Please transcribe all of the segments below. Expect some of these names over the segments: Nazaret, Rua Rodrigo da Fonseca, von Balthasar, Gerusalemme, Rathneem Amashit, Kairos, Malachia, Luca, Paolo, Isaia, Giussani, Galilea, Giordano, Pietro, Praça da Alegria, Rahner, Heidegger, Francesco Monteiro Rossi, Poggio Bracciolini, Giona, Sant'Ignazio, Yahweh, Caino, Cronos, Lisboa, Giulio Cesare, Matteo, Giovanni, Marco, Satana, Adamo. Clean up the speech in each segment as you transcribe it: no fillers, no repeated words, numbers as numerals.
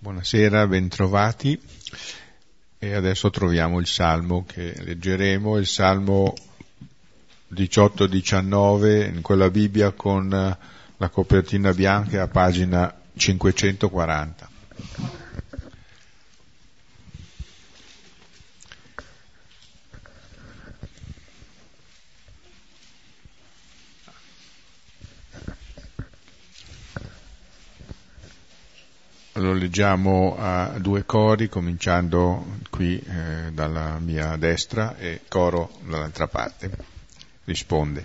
Buonasera, bentrovati. E adesso troviamo il Salmo che leggeremo, il Salmo 18-19, in quella Bibbia con la copertina bianca, a pagina 540. Lo leggiamo a due cori, cominciando qui dalla mia destra e coro dall'altra parte. Risponde.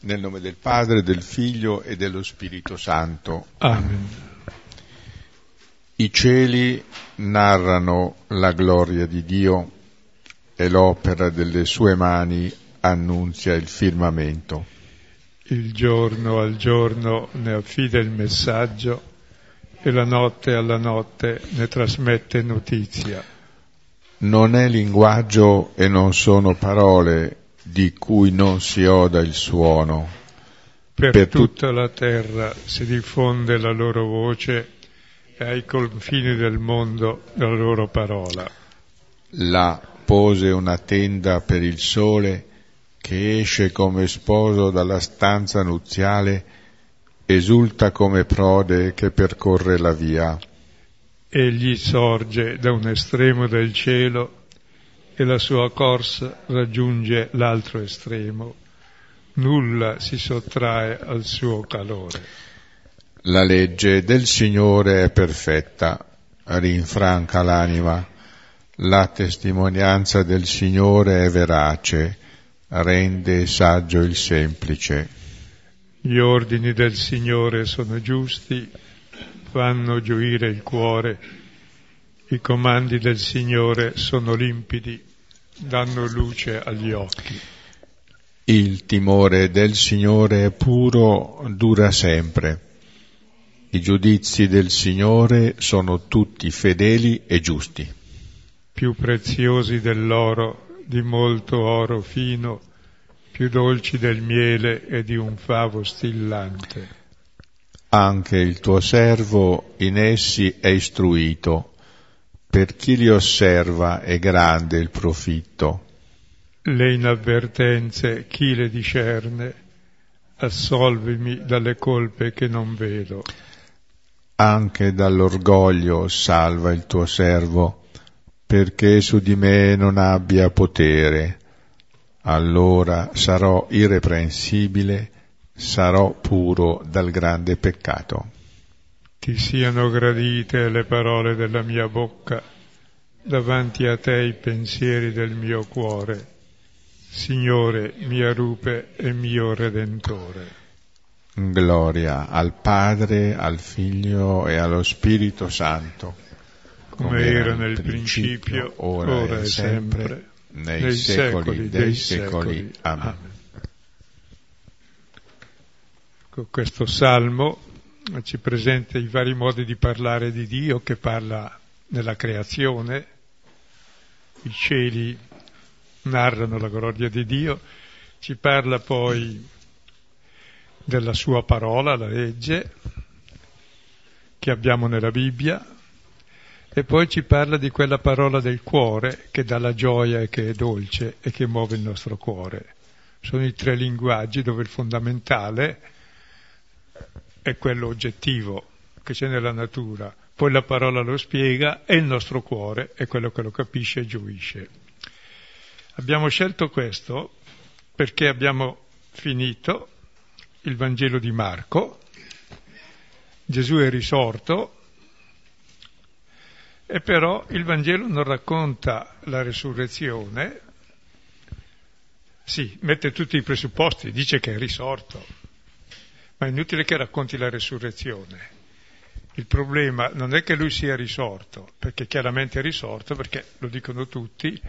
Nel nome del Padre, del Figlio e dello Spirito Santo. Amen. I cieli narrano la gloria di Dio e l'opera delle sue mani annunzia il firmamento. Il giorno al giorno ne affida il messaggio e la notte alla notte ne trasmette notizia. Non è linguaggio e non sono parole di cui non si oda il suono. Per tutta la terra si diffonde la loro voce e ai confini del mondo la loro parola. Là pose una tenda per il sole che esce come sposo dalla stanza nuziale, esulta come prode che percorre la via. Egli sorge da un estremo del cielo e la sua corsa raggiunge l'altro estremo. Nulla si sottrae al suo calore. La legge del Signore è perfetta, rinfranca l'anima. La testimonianza del Signore è verace, rende saggio il semplice. Gli ordini del Signore sono giusti, fanno gioire il cuore. I comandi del Signore sono limpidi, danno luce agli occhi. Il timore del Signore è puro, dura sempre. I giudizi del Signore sono tutti fedeli e giusti. Più preziosi dell'oro, di molto oro fino, più dolci del miele e di un favo stillante. Anche il tuo servo in essi è istruito, per chi li osserva è grande il profitto. Le inavvertenze chi le discerne? Assolvimi dalle colpe che non vedo. Anche dall'orgoglio salva il tuo servo, perché su di me non abbia potere. Allora sarò irreprensibile, sarò puro dal grande peccato. Ti siano gradite le parole della mia bocca, davanti a te i pensieri del mio cuore, Signore, mia rupe e mio Redentore. Gloria al Padre, al Figlio e allo Spirito Santo, come era nel principio, ora e sempre, nei secoli dei secoli. Amen. Con questo Salmo ci presenta i vari modi di parlare di Dio, che parla nella creazione. I cieli narrano la gloria di Dio, ci parla poi della sua parola, la legge, che abbiamo nella Bibbia, e poi ci parla di quella parola del cuore che dà la gioia e che è dolce e che muove il nostro cuore. Sono i tre linguaggi dove il fondamentale è quello oggettivo che c'è nella natura, poi la parola lo spiega e il nostro cuore è quello che lo capisce e gioisce. Abbiamo scelto questo perché abbiamo finito il Vangelo di Marco. Gesù è risorto, e però il Vangelo non racconta la resurrezione. Sì, mette tutti i presupposti, dice che è risorto, ma è inutile che racconti la resurrezione. Il problema non è che lui sia risorto, perché chiaramente è risorto, perché lo dicono tutti,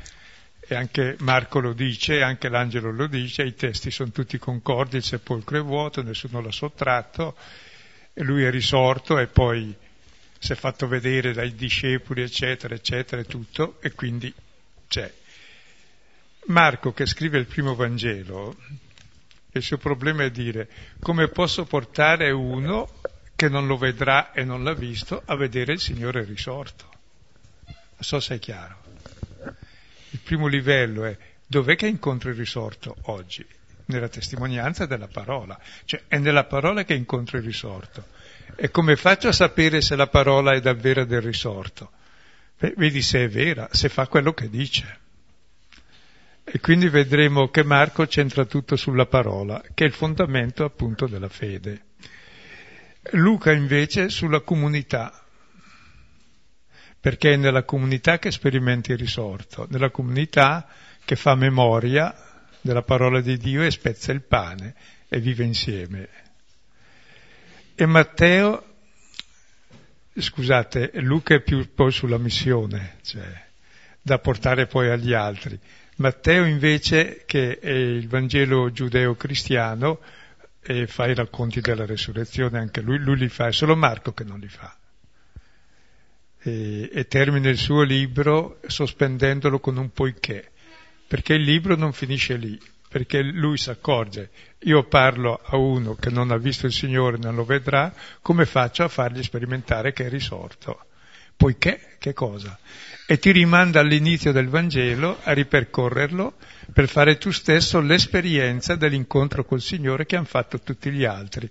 e anche Marco lo dice, anche l'angelo lo dice, i testi sono tutti concordi, il sepolcro è vuoto, nessuno l'ha sottratto, e lui è risorto e poi si è fatto vedere dai discepoli, eccetera, eccetera, e tutto, e quindi c'è. Marco, che scrive il primo Vangelo, Il suo problema è dire come posso portare uno che non lo vedrà e non l'ha visto a vedere il Signore risorto. Non so se è chiaro. Il primo livello è dov'è che incontri il risorto oggi? Nella testimonianza della parola, cioè è nella parola che incontri il risorto. E come faccio a sapere se la parola è davvero del risorto? Beh, vedi se è vera, se fa quello che dice. E quindi vedremo che Marco centra tutto sulla parola, che è il fondamento appunto della fede. Luca invece sulla comunità, perché è nella comunità che sperimenti il risorto, nella comunità che fa memoria della parola di Dio e spezza il pane e vive insieme. E Matteo, scusate, Luca è più poi sulla missione, cioè da portare poi agli altri. Matteo invece, che è il Vangelo giudeo-cristiano, e fa i racconti della resurrezione, anche lui li fa, è solo Marco che non li fa. E termina il suo libro sospendendolo con un poiché, perché il libro non finisce lì, perché lui si accorge, io parlo a uno che non ha visto il Signore, non lo vedrà, come faccio a fargli sperimentare che è risorto? Poiché, che cosa? E ti rimanda all'inizio del Vangelo a ripercorrerlo per fare tu stesso l'esperienza dell'incontro col Signore che hanno fatto tutti gli altri.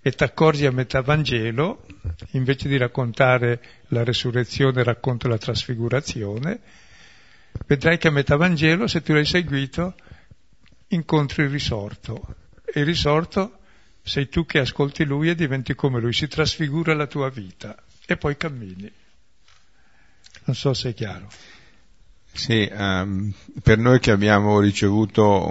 E ti accorgi a metà Vangelo, invece di raccontare la resurrezione, racconta la trasfigurazione, vedrai che a metà Vangelo, se tu l'hai seguito, incontri il risorto. E il risorto sei tu che ascolti Lui e diventi come Lui, si trasfigura la tua vita e poi cammini. Non so se è chiaro. Sì, per noi che abbiamo ricevuto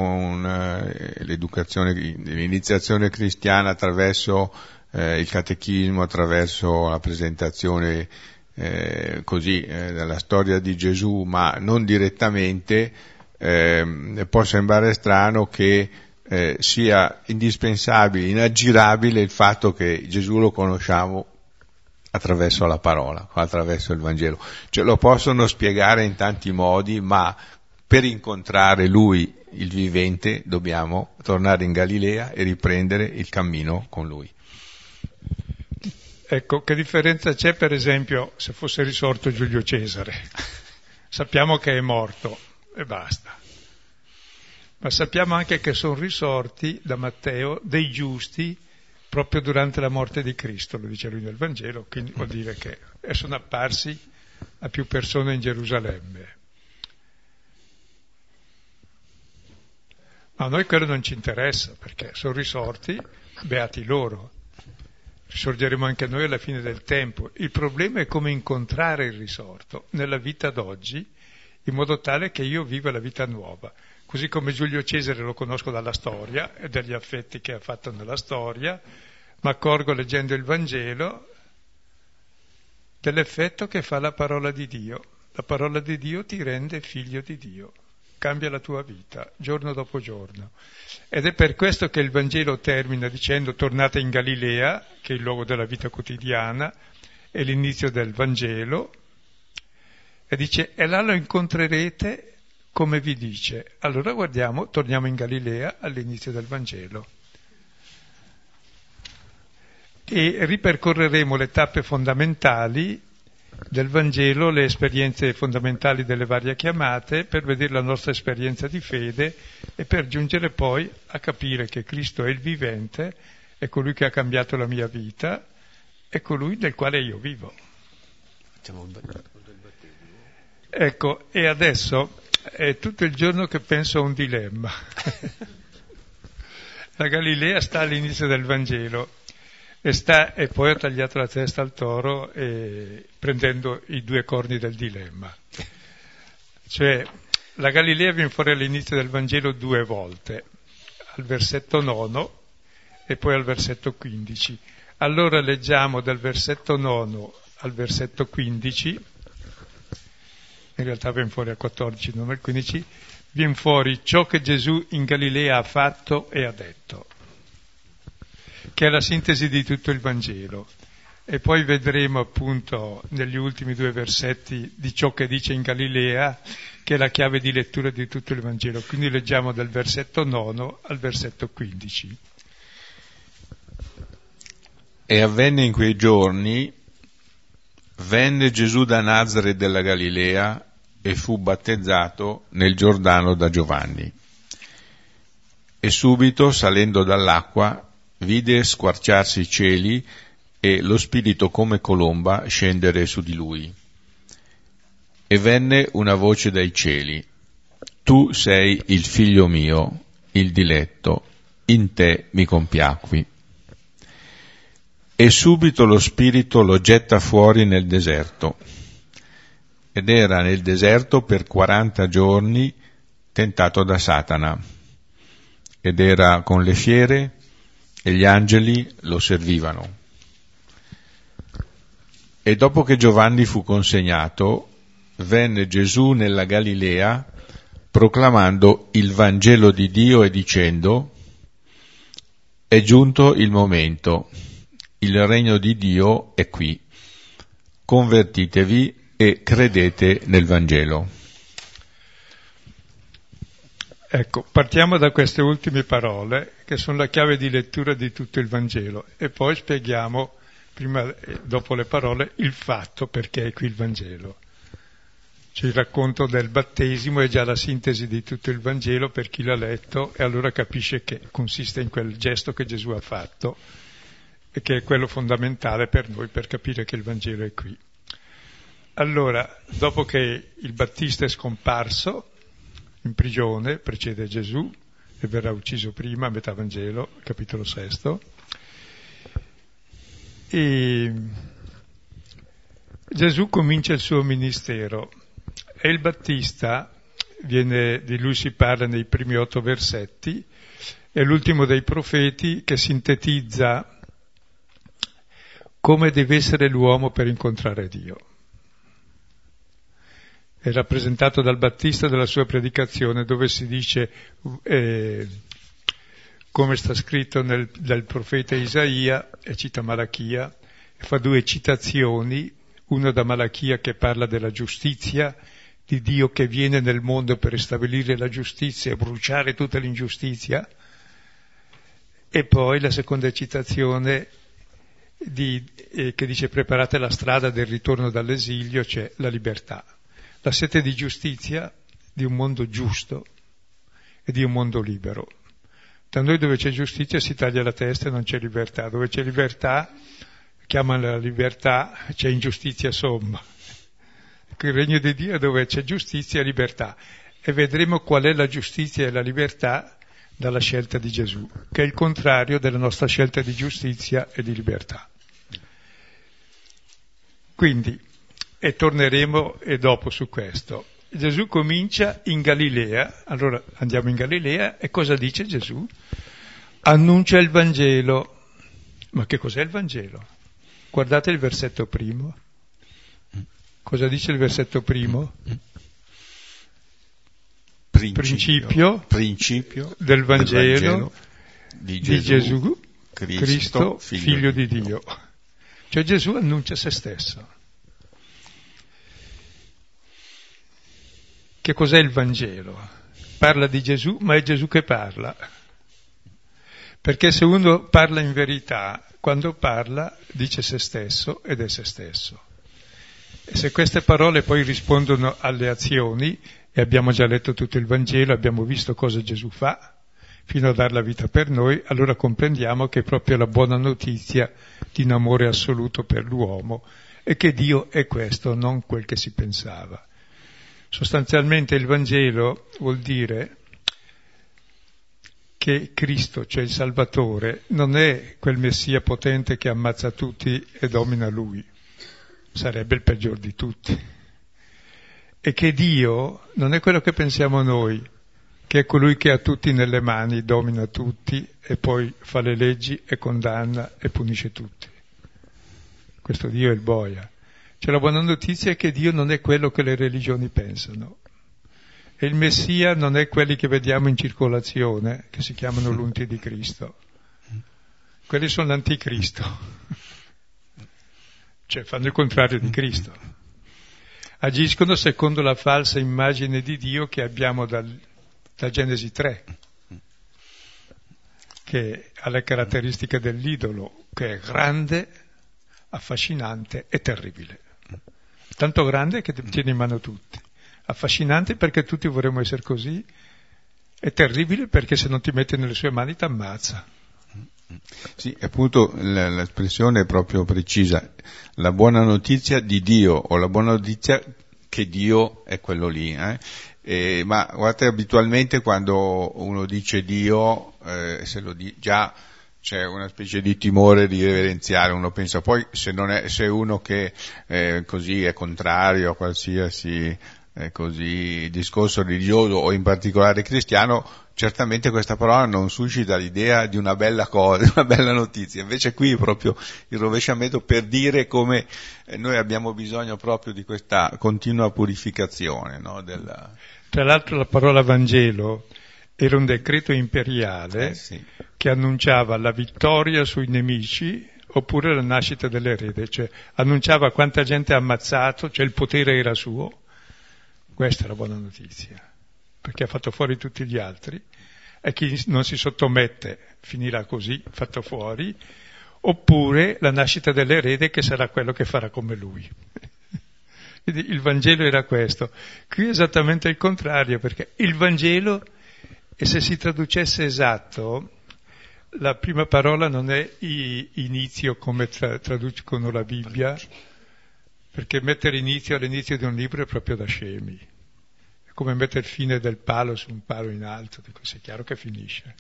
l'educazione, l'iniziazione cristiana attraverso il catechismo, attraverso la presentazione della storia di Gesù, ma non direttamente, può sembrare strano che sia indispensabile, inaggirabile il fatto che Gesù lo conosciamo attraverso la parola, attraverso il Vangelo. Cioè, lo possono spiegare in tanti modi, ma per incontrare Lui, il vivente, dobbiamo tornare in Galilea e riprendere il cammino con Lui. Ecco, che differenza c'è, per esempio, se fosse risorto Giulio Cesare? Sappiamo che è morto e basta. Ma sappiamo anche che sono risorti, da Matteo, dei giusti proprio durante la morte di Cristo, lo dice lui nel Vangelo, quindi vuol dire che sono apparsi a più persone in Gerusalemme. Ma a noi quello non ci interessa, perché sono risorti, beati loro. Risorgeremo anche noi alla fine del tempo. Il problema è come incontrare il risorto nella vita d'oggi, in modo tale che io viva la vita nuova. Così come Giulio Cesare lo conosco dalla storia e dagli affetti che ha fatto nella storia, ma accorgo leggendo il Vangelo dell'effetto che fa la parola di Dio. La parola di Dio ti rende figlio di Dio, cambia la tua vita giorno dopo giorno. Ed è per questo che il Vangelo termina dicendo tornate in Galilea, che è il luogo della vita quotidiana, è l'inizio del Vangelo, e dice e là lo incontrerete come vi dice. Allora guardiamo, torniamo in Galilea all'inizio del Vangelo e ripercorreremo le tappe fondamentali del Vangelo, le esperienze fondamentali delle varie chiamate per vedere la nostra esperienza di fede e per giungere poi a capire che Cristo è il vivente, è colui che ha cambiato la mia vita, è colui del quale io vivo. Ecco, e adesso è tutto il giorno che penso a un dilemma. La Galilea sta all'inizio del Vangelo e poi ha tagliato la testa al toro prendendo i due corni del dilemma. Cioè, la Galilea viene fuori all'inizio del Vangelo due volte, al versetto 9 e poi al versetto 15. Allora leggiamo dal versetto 9 al versetto 15. In realtà viene fuori al 14, non al 15, viene fuori ciò che Gesù in Galilea ha fatto e ha detto, che è la sintesi di tutto il Vangelo. E poi vedremo appunto negli ultimi due versetti di ciò che dice in Galilea, che è la chiave di lettura di tutto il Vangelo. Quindi leggiamo dal versetto 9 al versetto 15. E avvenne in quei giorni, venne Gesù da Nazaret della Galilea e fu battezzato nel Giordano da Giovanni. E subito, salendo dall'acqua, vide squarciarsi i cieli e lo Spirito come colomba scendere su di lui. E venne una voce dai cieli: «Tu sei il figlio mio, il diletto, in te mi compiacqui». E subito lo Spirito lo getta fuori nel deserto. Ed era nel deserto per 40 giorni tentato da Satana. Ed era con le fiere e gli angeli lo servivano. E dopo che Giovanni fu consegnato, venne Gesù nella Galilea proclamando il Vangelo di Dio e dicendo: «È giunto il momento, il regno di Dio è qui, convertitevi e credete nel Vangelo». Ecco, partiamo da queste ultime parole che sono la chiave di lettura di tutto il Vangelo e poi spieghiamo, prima, dopo le parole, il fatto perché è qui il Vangelo. Cioè, il racconto del battesimo è già la sintesi di tutto il Vangelo per chi l'ha letto e allora capisce che consiste in quel gesto che Gesù ha fatto e che è quello fondamentale per noi per capire che il Vangelo è qui. Allora, dopo che il Battista è scomparso in prigione, precede Gesù e verrà ucciso prima, a metà Vangelo, capitolo 6, e Gesù comincia il suo ministero. E il Battista, di lui si parla nei primi 8 versetti, è l'ultimo dei profeti che sintetizza come deve essere l'uomo per incontrare Dio. È rappresentato dal Battista della sua predicazione, dove si dice, come sta scritto dal profeta Isaia, e cita Malachia, fa 2 citazioni, una da Malachia che parla della giustizia, di Dio che viene nel mondo per ristabilire la giustizia e bruciare tutta l'ingiustizia, e poi la seconda citazione che dice: preparate la strada del ritorno dall'esilio, cioè la libertà, la sete di giustizia, di un mondo giusto e di un mondo libero. Da noi dove c'è giustizia si taglia la testa e non c'è libertà, dove c'è libertà, chiamano la libertà, c'è ingiustizia somma. Il regno di Dio dove c'è giustizia e libertà, e vedremo qual è la giustizia e la libertà dalla scelta di Gesù, che è il contrario della nostra scelta di giustizia e di libertà. Quindi, e torneremo e dopo su questo, Gesù comincia in Galilea. Allora andiamo in Galilea e cosa dice Gesù? Annuncia il Vangelo. Ma che cos'è il Vangelo? Guardate il versetto primo. Cosa dice il versetto primo? Principio del Vangelo di Gesù Cristo figlio di Dio. Cioè Gesù annuncia se stesso. Che cos'è il Vangelo? Parla di Gesù, ma è Gesù che parla. Perché se uno parla in verità, quando parla dice se stesso ed è se stesso. E se queste parole poi rispondono alle azioni, e abbiamo già letto tutto il Vangelo, abbiamo visto cosa Gesù fa, fino a dar la vita per noi, allora comprendiamo che è proprio la buona notizia di un amore assoluto per l'uomo e che Dio è questo, non quel che si pensava. Sostanzialmente il Vangelo vuol dire che Cristo, cioè il Salvatore, non è quel Messia potente che ammazza tutti e domina lui. Sarebbe il peggior di tutti, e che Dio non è quello che pensiamo noi, che è colui che ha tutti nelle mani, domina tutti e poi fa le leggi e condanna e punisce tutti. Questo Dio è il boia. Cioè la buona notizia è che Dio non è quello che le religioni pensano, e il Messia non è quelli che vediamo in circolazione, che si chiamano l'unti di Cristo. Quelli sono l'anticristo. Cioè fanno il contrario di Cristo. agiscono secondo la falsa immagine di Dio che abbiamo da Genesi 3, che ha le caratteristiche dell'idolo, che è grande, affascinante e terribile. Tanto grande che tiene in mano tutti, affascinante perché tutti vorremmo essere così, e terribile perché se non ti mette nelle sue mani ti ammazza. Sì, appunto l'espressione è proprio precisa, la buona notizia di Dio, o la buona notizia che Dio è quello lì, ma guardate, abitualmente quando uno dice Dio, se lo dice già c'è una specie di timore di reverenziare, uno pensa poi se uno che così è contrario a qualsiasi così discorso religioso o in particolare cristiano, certamente questa parola non suscita l'idea di una bella cosa, una bella notizia. Invece qui proprio il rovesciamento per dire come noi abbiamo bisogno proprio di questa continua purificazione, no? Tra l'altro la parola Vangelo era un decreto imperiale sì, che annunciava la vittoria sui nemici oppure la nascita dell'erede, cioè annunciava quanta gente ha ammazzato, cioè il potere era suo. Questa è la buona notizia, perché ha fatto fuori tutti gli altri, e chi non si sottomette finirà così, fatto fuori, oppure la nascita dell'erede che sarà quello che farà come lui. Quindi il Vangelo era questo. Qui è esattamente il contrario, perché il Vangelo, e se si traducesse esatto, la prima parola non è inizio come traducono la Bibbia, perché mettere inizio all'inizio di un libro è proprio da scemi. È come mettere fine del palo su un palo in alto, è chiaro che finisce.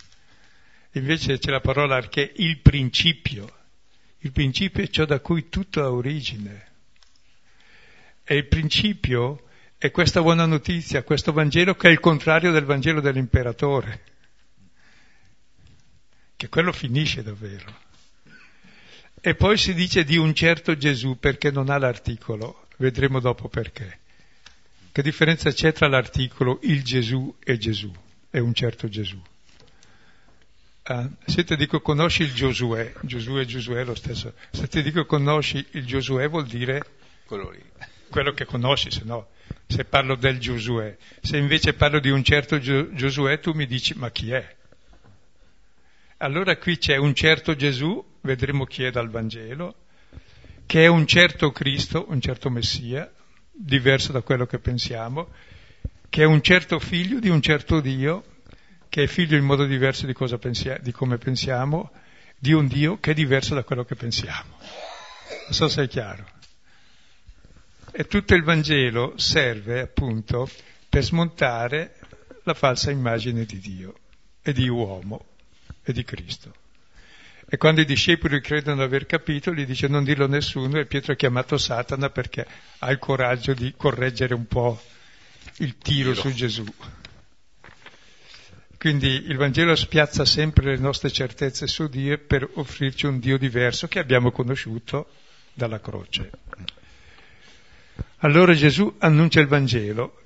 Invece c'è la parola che è il principio. Il principio è ciò da cui tutto ha origine. E il principio è questa buona notizia, questo Vangelo che è il contrario del Vangelo dell'imperatore. Che quello finisce davvero. E poi si dice di un certo Gesù perché non ha l'articolo, vedremo dopo perché. Che differenza c'è tra l'articolo il Gesù e un certo Gesù? Se ti dico conosci il Giosuè, Giosuè e Giosuè è lo stesso, se ti dico conosci il Giosuè vuol dire quello lì, quello che conosci, se no, se parlo del Giosuè, se invece parlo di un certo Giosuè tu mi dici ma chi è? Allora qui c'è un certo Gesù, vedremo chi è dal Vangelo, che è un certo Cristo, un certo Messia, diverso da quello che pensiamo, che è un certo figlio di un certo Dio, che è figlio in modo diverso di come pensiamo, di un Dio che è diverso da quello che pensiamo. Non so se è chiaro. E tutto il Vangelo serve appunto per smontare la falsa immagine di Dio e di uomo e di Cristo. E quando i discepoli credono di aver capito, gli dice non dirlo a nessuno, e Pietro è chiamato Satana perché ha il coraggio di correggere un po' il tiro su Gesù. Quindi il Vangelo spiazza sempre le nostre certezze su Dio per offrirci un Dio diverso che abbiamo conosciuto dalla croce. Allora Gesù annuncia il Vangelo,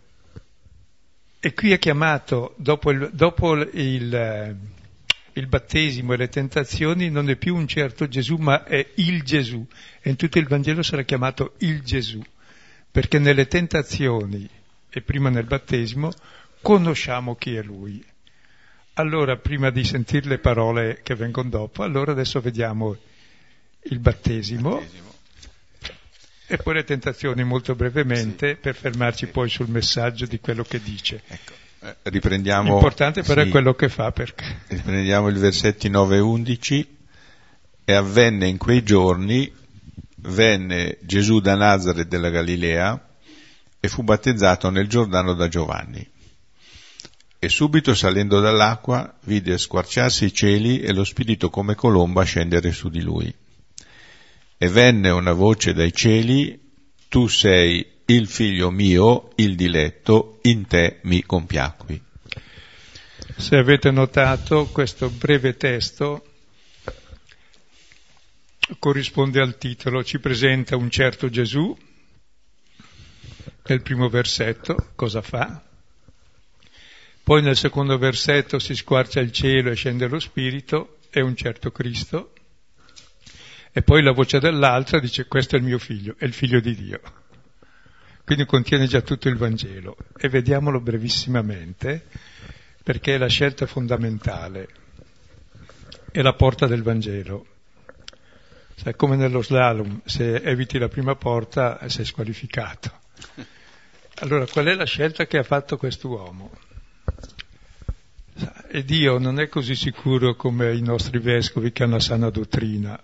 e qui è chiamato dopo il battesimo e le tentazioni non è più un certo Gesù, ma è il Gesù, e in tutto il Vangelo sarà chiamato il Gesù, perché nelle tentazioni e prima nel battesimo conosciamo chi è Lui. Allora, prima di sentire le parole che vengono dopo, allora adesso vediamo il battesimo. E poi le tentazioni molto brevemente, sì, per fermarci sì, poi sul messaggio di quello che dice. Ecco. Riprendiamo, l'importante però sì, è quello che fa, perché riprendiamo il versetti 9 e 11. E avvenne in quei giorni, venne Gesù da Nazaret della Galilea e fu battezzato nel Giordano da Giovanni, e subito salendo dall'acqua vide squarciarsi i cieli e lo spirito come colomba scendere su di lui, e venne una voce dai cieli: tu sei il figlio mio, il diletto, in te mi compiacqui. Se avete notato, questo breve testo corrisponde al titolo, ci presenta un certo Gesù, nel primo versetto, cosa fa? Poi nel secondo versetto si squarcia il cielo e scende lo spirito, è un certo Cristo, e poi la voce dell'altra dice: questo è il mio figlio, è il figlio di Dio. Quindi contiene già tutto il Vangelo, e vediamolo brevissimamente perché la scelta fondamentale è la porta del Vangelo. Cioè, come nello slalom, se eviti la prima porta sei squalificato. Allora, qual è la scelta che ha fatto quest'uomo? E Dio non è così sicuro come i nostri vescovi che hanno una sana dottrina,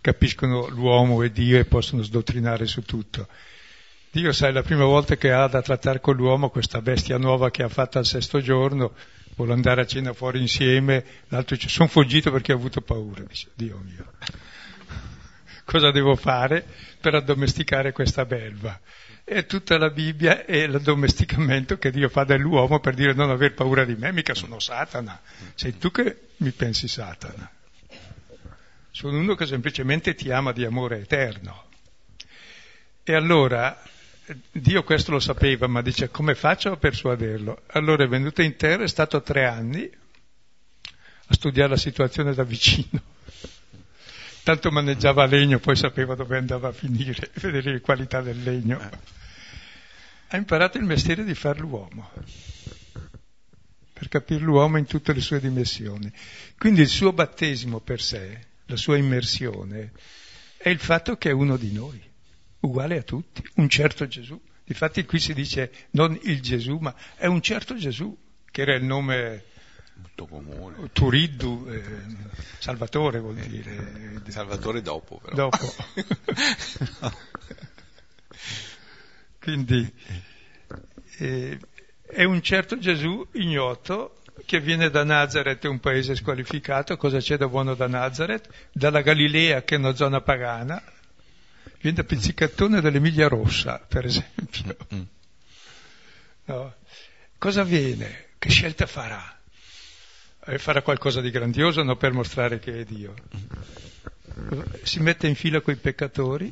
capiscono l'uomo e Dio e possono sdottrinare su tutto. Dio, sai, la prima volta che ha da trattare con l'uomo, questa bestia nuova che ha fatta al sesto giorno, vuole andare a cena fuori insieme, l'altro dice, sono fuggito perché ho avuto paura. Dice, Dio mio, cosa devo fare per addomesticare questa belva? E tutta la Bibbia è l'addomesticamento che Dio fa dell'uomo per dire non aver paura di me, mica sono Satana, sei tu che mi pensi Satana. Sono uno che semplicemente ti ama di amore eterno. E allora... Dio questo lo sapeva, ma dice come faccio a persuaderlo? Allora è venuto in terra, è stato 3 anni a studiare la situazione da vicino, tanto maneggiava legno, poi sapeva dove andava a finire, vedere le qualità del legno. Ha imparato il mestiere di far l'uomo, per capire l'uomo in tutte le sue dimensioni. Quindi il suo battesimo per sé, la sua immersione, è il fatto che è uno di noi, uguale a tutti, un certo Gesù. Difatti qui si dice non il Gesù, ma è un certo Gesù, che era il nome molto comune. Turiddu, Salvatore vuol dire. Salvatore dopo, però. Dopo. Quindi è un certo Gesù ignoto che viene da Nazaret, un paese squalificato. Cosa c'è da buono da Nazaret? Dalla Galilea, che è una zona pagana. Viene da Pizzicattone dell'Emilia Rossa, per esempio. No. Cosa avviene? Che scelta farà? Farà qualcosa di grandioso, no, per mostrare che è Dio. Si mette in fila coi peccatori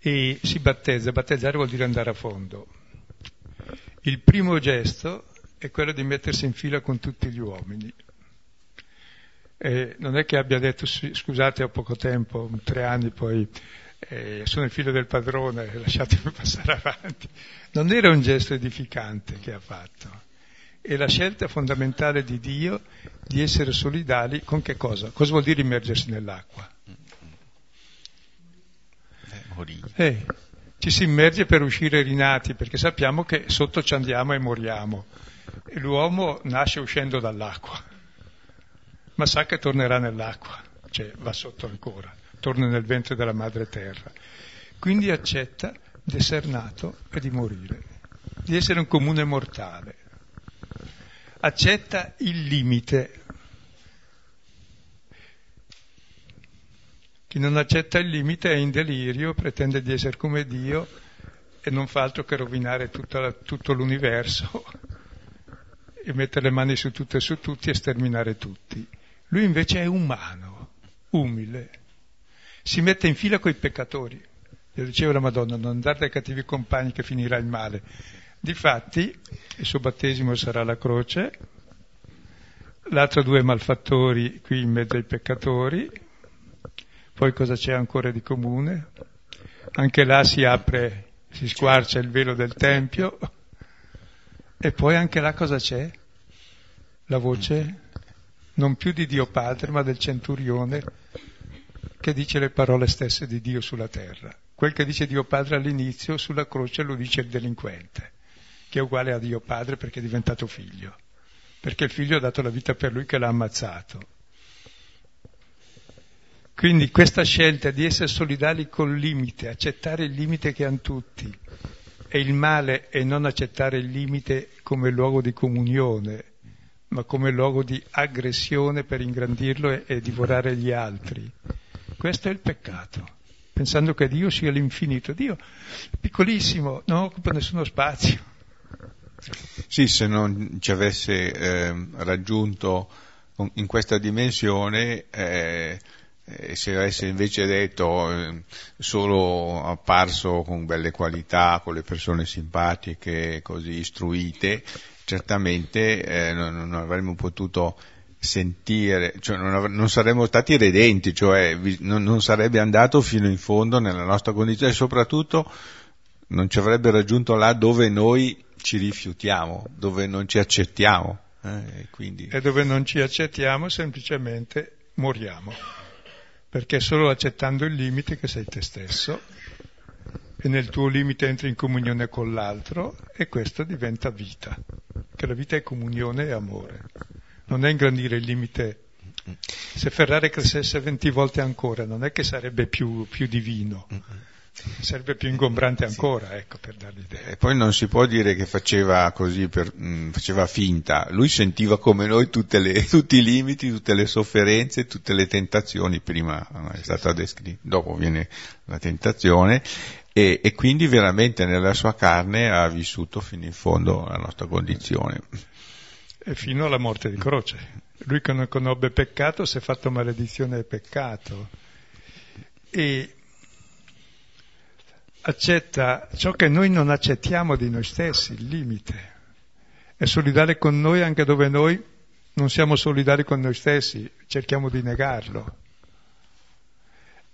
e si battezza. Battezzare vuol dire andare a fondo. Il primo gesto è quello di mettersi in fila con tutti gli uomini. Non è che abbia detto scusate ho poco tempo, 3 anni poi sono il figlio del padrone, lasciatemi passare avanti. Non era un gesto edificante che ha fatto. È la scelta fondamentale di Dio di essere solidali con che cosa? Cosa vuol dire immergersi nell'acqua? Ci si immerge per uscire rinati, perché sappiamo che sotto ci andiamo e moriamo. E l'uomo nasce uscendo dall'acqua, ma sa che tornerà nell'acqua, cioè va sotto ancora, torna nel ventre della madre terra. Quindi accetta di essere nato e di morire, di essere un comune mortale. Accetta il limite. Chi non accetta il limite è in delirio, pretende di essere come Dio e non fa altro che rovinare tutto l'universo e mettere le mani su tutto e su tutti e sterminare tutti. Lui invece è umano, umile, si mette in fila coi peccatori. Gli diceva la Madonna, non andate ai cattivi compagni che finirà il male. Difatti, il suo battesimo sarà la croce, l'altro 2 malfattori qui in mezzo ai peccatori, poi cosa c'è ancora di comune? Anche là si apre, si squarcia il velo del Tempio, e poi anche là cosa c'è? La voce... non più di Dio Padre, ma del centurione che dice le parole stesse di Dio sulla terra. Quel che dice Dio Padre all'inizio, sulla croce lo dice il delinquente, che è uguale a Dio Padre perché è diventato figlio, perché il figlio ha dato la vita per lui che l'ha ammazzato. Quindi questa scelta di essere solidali col limite, accettare il limite che hanno tutti, e il male è non accettare il limite come luogo di comunione, ma come luogo di aggressione per ingrandirlo e divorare gli altri. Questo è il peccato, pensando che Dio sia l'infinito. Dio è piccolissimo, non occupa nessuno spazio. Sì, se non ci avesse raggiunto in questa dimensione, se avesse invece detto solo apparso con belle qualità, con le persone simpatiche, così istruite, certamente non avremmo potuto sentire, cioè non saremmo stati redenti, cioè non sarebbe andato fino in fondo nella nostra condizione, e soprattutto non ci avrebbe raggiunto là dove noi ci rifiutiamo, dove non ci accettiamo. Quindi... E dove non ci accettiamo semplicemente moriamo, perché è solo accettando il limite che sei te stesso, e nel tuo limite entri in comunione con l'altro, e questa diventa vita, che la vita è comunione e amore, non è ingrandire il limite. Se Ferrari crescesse 20 volte ancora non è che sarebbe più divino, sarebbe più ingombrante ancora, ecco, per dare l'idea. E poi non si può dire che faceva così, faceva finta. Lui sentiva come noi tutti i limiti, tutte le sofferenze, tutte le tentazioni. Prima è stata descritta, dopo viene la tentazione, e quindi veramente nella sua carne ha vissuto fino in fondo la nostra condizione, e fino alla morte di croce. Lui che non conobbe peccato si è fatto maledizione del peccato, e accetta ciò che noi non accettiamo di noi stessi, il limite. È solidale con noi anche dove noi non siamo solidari con noi stessi, cerchiamo di negarlo,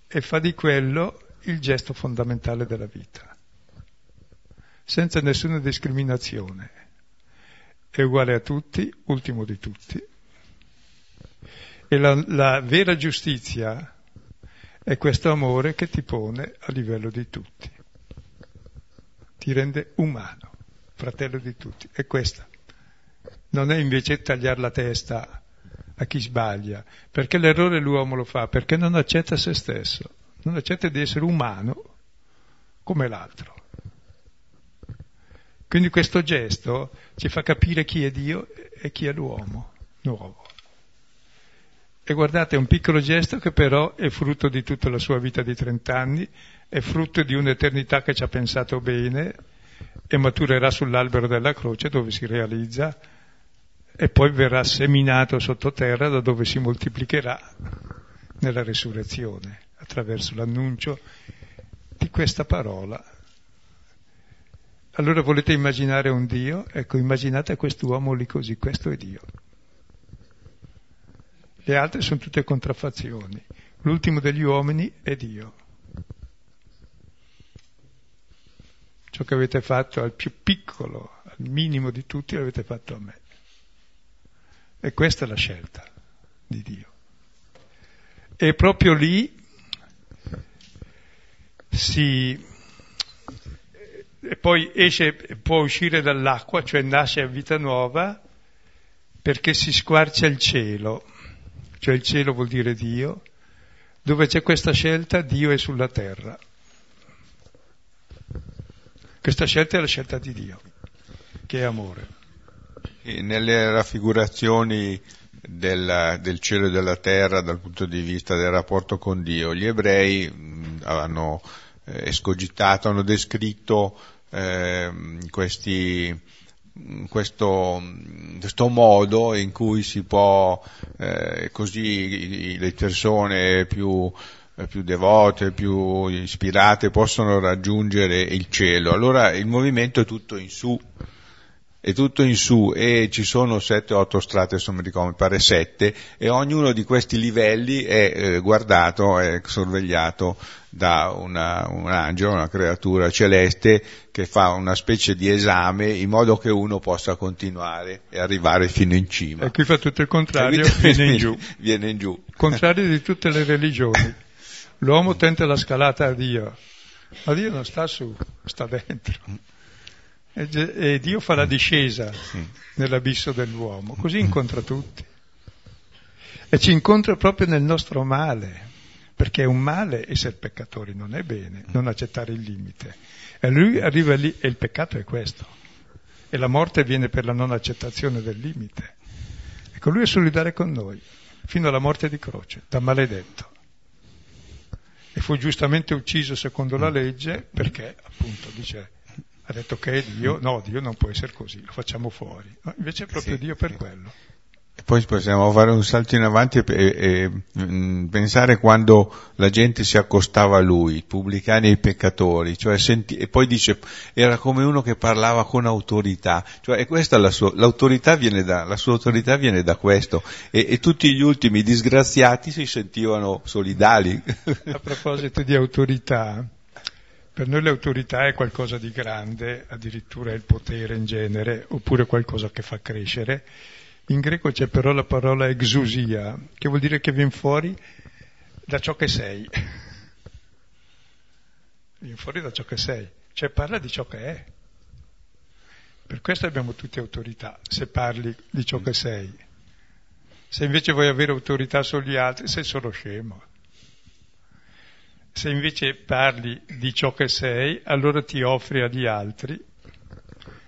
e fa di quello il gesto fondamentale della vita, senza nessuna discriminazione, è uguale a tutti, ultimo di tutti. E la vera giustizia è questo amore che ti pone a livello di tutti, ti rende umano, fratello di tutti. E questa non è invece tagliare la testa a chi sbaglia, perché l'errore l'uomo lo fa perché non accetta se stesso, non accetta di essere umano come l'altro. Quindi questo gesto ci fa capire chi è Dio e chi è l'uomo nuovo. E guardate, è un piccolo gesto che però è frutto di tutta la sua vita di 30 anni, è frutto di un'eternità che ci ha pensato bene, e maturerà sull'albero della croce dove si realizza, e poi verrà seminato sottoterra, da dove si moltiplicherà nella resurrezione, attraverso l'annuncio di questa parola. Allora volete immaginare un Dio? Ecco, immaginate quest'uomo lì così, questo è Dio. Le altre sono tutte contraffazioni. L'ultimo degli uomini è Dio. Ciò che avete fatto al più piccolo, al minimo di tutti, l'avete fatto a me. E questa è la scelta di Dio. E proprio lì e poi può uscire dall'acqua, cioè nasce a vita nuova, perché si squarcia il cielo. Cioè il cielo vuol dire Dio, dove c'è questa scelta Dio è sulla terra. Questa scelta è la scelta di Dio, che è amore. E nelle raffigurazioni del cielo e della terra dal punto di vista del rapporto con Dio, gli ebrei hanno escogitato, hanno descritto questo modo in cui si può così le persone più devote, più ispirate possono raggiungere il cielo. Allora il movimento è tutto in su, e ci sono 7-8 strate, insomma, mi pare 7, e ognuno di questi livelli è guardato, è sorvegliato da un angelo, una creatura celeste, che fa una specie di esame in modo che uno possa continuare e arrivare fino in cima. E qui fa tutto il contrario, viene in giù. Il contrario di tutte le religioni. L'uomo tenta la scalata a Dio, ma Dio non sta su, sta dentro. E Dio fa la discesa nell'abisso dell'uomo, così incontra tutti. E ci incontra proprio nel nostro male, perché è un male essere peccatori, non è bene, non accettare il limite. E lui arriva lì, e il peccato è questo. E la morte viene per la non accettazione del limite. Ecco, lui è solidale con noi, fino alla morte di croce, da maledetto. E fu giustamente ucciso secondo la legge, perché appunto dice... Ha detto che è Dio, no, Dio non può essere così, lo facciamo fuori. No, invece è proprio Dio per quello. E poi possiamo fare un salto in avanti e pensare quando la gente si accostava a lui, i pubblicani e i peccatori, cioè e poi dice, era come uno che parlava con autorità, cioè, e questa la sua autorità viene da questo, e tutti gli ultimi disgraziati si sentivano solidali. A proposito di autorità, Per noi l'autorità è qualcosa di grande, addirittura è il potere in genere, oppure qualcosa che fa crescere. In greco c'è però la parola exousia, che vuol dire che viene fuori da ciò che sei. Viene fuori da ciò che sei, cioè parla di ciò che è. Per questo abbiamo tutti autorità, se parli di ciò che sei. Se invece vuoi avere autorità sugli altri, sei solo scemo. Se invece parli di ciò che sei, allora ti offri agli altri,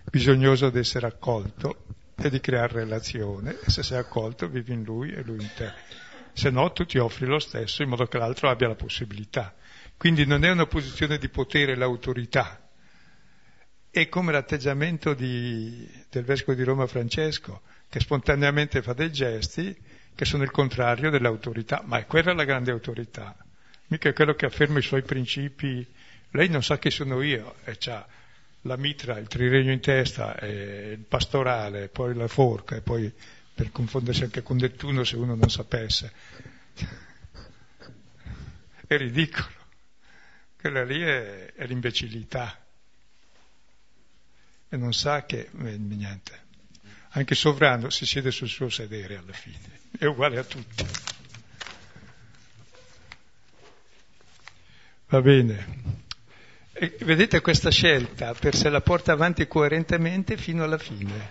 bisognoso di essere accolto e di creare relazione. E se sei accolto, vivi in lui e lui in te. Se no, tu ti offri lo stesso, in modo che l'altro abbia la possibilità. Quindi non è una posizione di potere l'autorità. È come l'atteggiamento del vescovo di Roma Francesco, che spontaneamente fa dei gesti che sono il contrario dell'autorità. Ma è quella la grande autorità. Mica è quello che afferma i suoi principi. Lei non sa chi sono io, e c'ha la mitra, il triregno in testa, e il pastorale, poi la forca, e poi per confondersi anche con Nettuno, se uno non sapesse. È ridicolo. Quella lì è l'imbecillità. E non sa che niente. Anche il sovrano si siede sul suo sedere alla fine, è uguale a tutti. Va bene, e vedete questa scelta, per se la porta avanti coerentemente fino alla fine.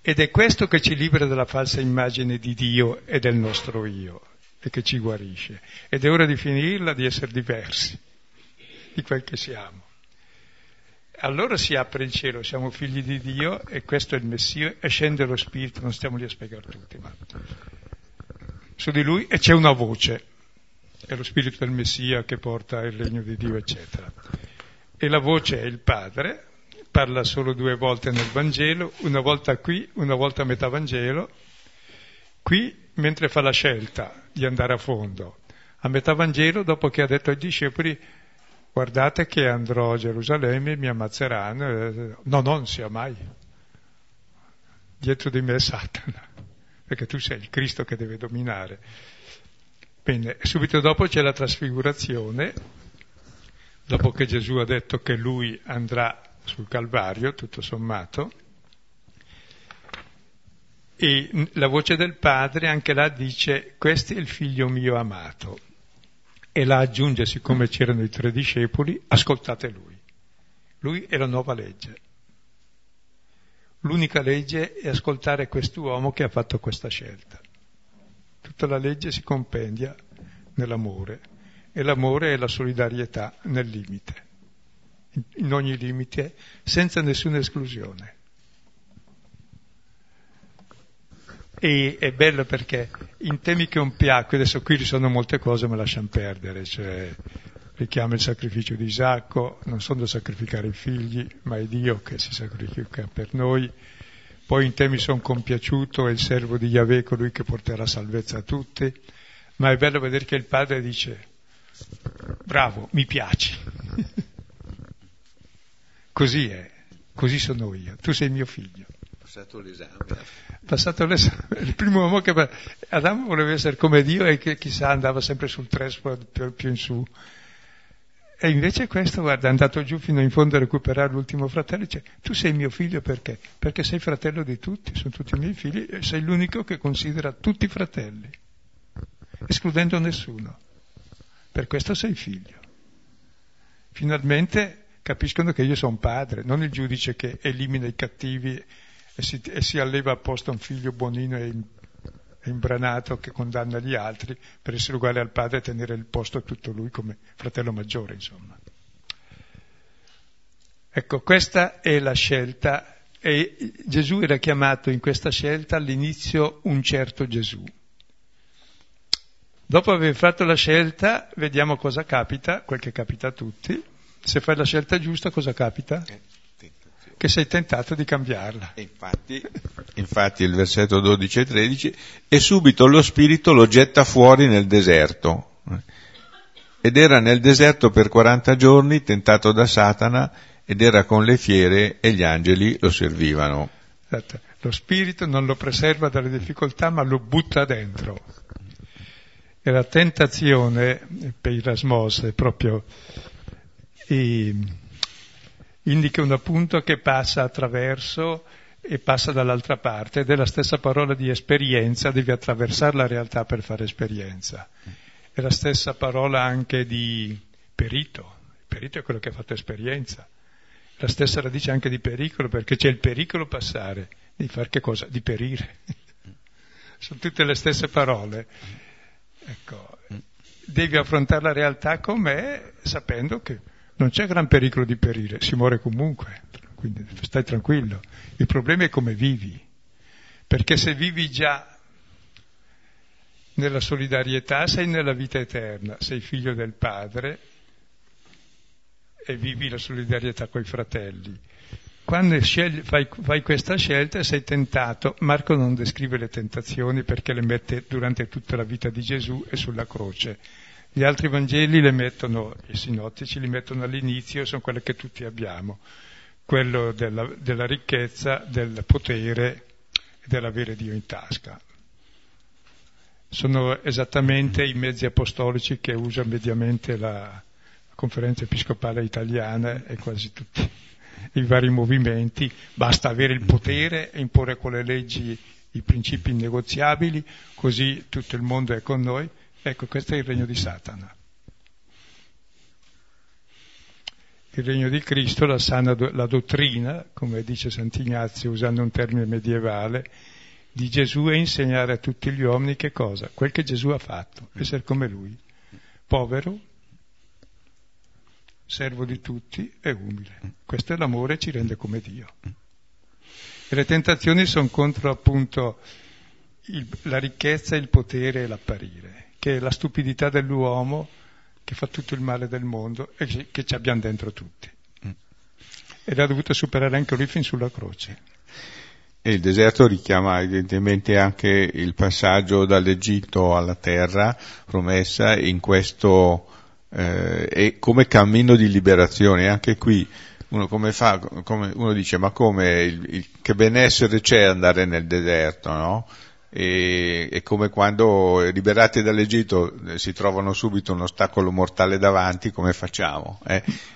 Ed è questo che ci libera dalla falsa immagine di Dio e del nostro io, e che ci guarisce. Ed è ora di finirla, di essere diversi di quel che siamo. Allora si apre il cielo, siamo figli di Dio, e questo è il Messia, e scende lo Spirito, non stiamo lì a spiegare tutti, ma su di lui, e c'è una voce. È lo spirito del Messia che porta il regno di Dio, eccetera. E la voce è il Padre, parla solo 2 volte nel Vangelo, una volta qui, una volta a metà Vangelo. Qui mentre fa la scelta di andare a fondo, a metà Vangelo dopo che ha detto ai discepoli: guardate che andrò a Gerusalemme e mi ammazzeranno. No, non sia mai, dietro di me è Satana, perché tu sei il Cristo che deve dominare. Bene, subito dopo c'è la trasfigurazione, dopo che Gesù ha detto che lui andrà sul Calvario, tutto sommato, e la voce del Padre anche là dice: questo è il figlio mio amato, e là aggiunge, siccome c'erano i 3 discepoli, ascoltate lui. Lui è la nuova legge. L'unica legge è ascoltare quest'uomo che ha fatto questa scelta. Tutta la legge si compendia nell'amore, e l'amore è la solidarietà nel limite, in ogni limite, senza nessuna esclusione. E è bello perché in temi che un piacque, adesso qui ci sono molte cose ma lasciamo perdere, cioè richiama il sacrificio di Isacco, non sono da sacrificare i figli, ma è Dio che si sacrifica per noi. Poi in te mi son compiaciuto, è il servo di Yahweh colui che porterà salvezza a tutti. Ma è bello vedere che il Padre dice: bravo, mi piaci. Così è, così sono io, tu sei mio figlio. Passato l'esame. Il primo uomo che... Adamo voleva essere come Dio, e che chissà andava sempre sul trespo più in su. E invece questo, guarda, è andato giù fino in fondo a recuperare l'ultimo fratello, e dice: tu sei mio figlio perché? Perché sei fratello di tutti, sono tutti i miei figli, e sei l'unico che considera tutti fratelli, escludendo nessuno. Per questo sei figlio. Finalmente capiscono che io sono padre, non il giudice che elimina i cattivi e si alleva apposta un figlio buonino e imbranato che condanna gli altri per essere uguale al padre e tenere il posto a tutto lui come fratello maggiore, insomma. Ecco, questa è la scelta, e Gesù era chiamato in questa scelta all'inizio un certo Gesù. Dopo aver fatto la scelta, vediamo cosa capita, quel che capita a tutti. Se fai la scelta giusta, cosa capita? Che sei tentato di cambiarla. Infatti il versetto 12 e 13: e subito lo spirito lo getta fuori nel deserto, ed era nel deserto per 40 giorni tentato da Satana, ed era con le fiere e gli angeli lo servivano. Esatto. Lo spirito non lo preserva dalle difficoltà, ma lo butta dentro. E la tentazione per Erasmus è proprio e indica un appunto che passa attraverso e passa dall'altra parte, ed è la stessa parola di esperienza, devi attraversare la realtà per fare esperienza. È la stessa parola anche di perito, il perito è quello che ha fatto esperienza, la stessa radice anche di pericolo, perché c'è il pericolo passare, di far che cosa? Di perire. Sono tutte le stesse parole. Ecco, devi affrontare la realtà com'è, sapendo che non c'è gran pericolo di perire, si muore comunque, quindi stai tranquillo. Il problema è come vivi, perché se vivi già nella solidarietà sei nella vita eterna, sei figlio del Padre e vivi la solidarietà coi fratelli. Quando fai questa scelta sei tentato. Marco non descrive le tentazioni perché le mette durante tutta la vita di Gesù e sulla croce. Gli altri Vangeli le mettono, i sinottici li mettono all'inizio, sono quelle che tutti abbiamo, quello della ricchezza, del potere e dell'avere Dio in tasca. Sono esattamente i mezzi apostolici che usa mediamente la Conferenza Episcopale Italiana e quasi tutti i vari movimenti. Basta avere il potere e imporre con le leggi i principi innegoziabili, così tutto il mondo è con noi. Ecco, questo è il regno di Satana. Il regno di Cristo, la dottrina, come dice Sant'Ignazio usando un termine medievale, di Gesù è insegnare a tutti gli uomini che cosa? Quel che Gesù ha fatto, essere come Lui, povero, servo di tutti e umile. Questo è l'amore, ci rende come Dio. E le tentazioni sono contro appunto la ricchezza, il potere e l'apparire, che è la stupidità dell'uomo che fa tutto il male del mondo e che ci abbiamo dentro tutti. Ed ha dovuto superare anche lui fin sulla croce. E il deserto richiama evidentemente anche il passaggio dall'Egitto alla terra promessa in questo e come cammino di liberazione. Anche qui uno uno dice ma come che benessere c'è andare nel deserto, no? E come quando liberati dall'Egitto si trovano subito un ostacolo mortale davanti, come facciamo?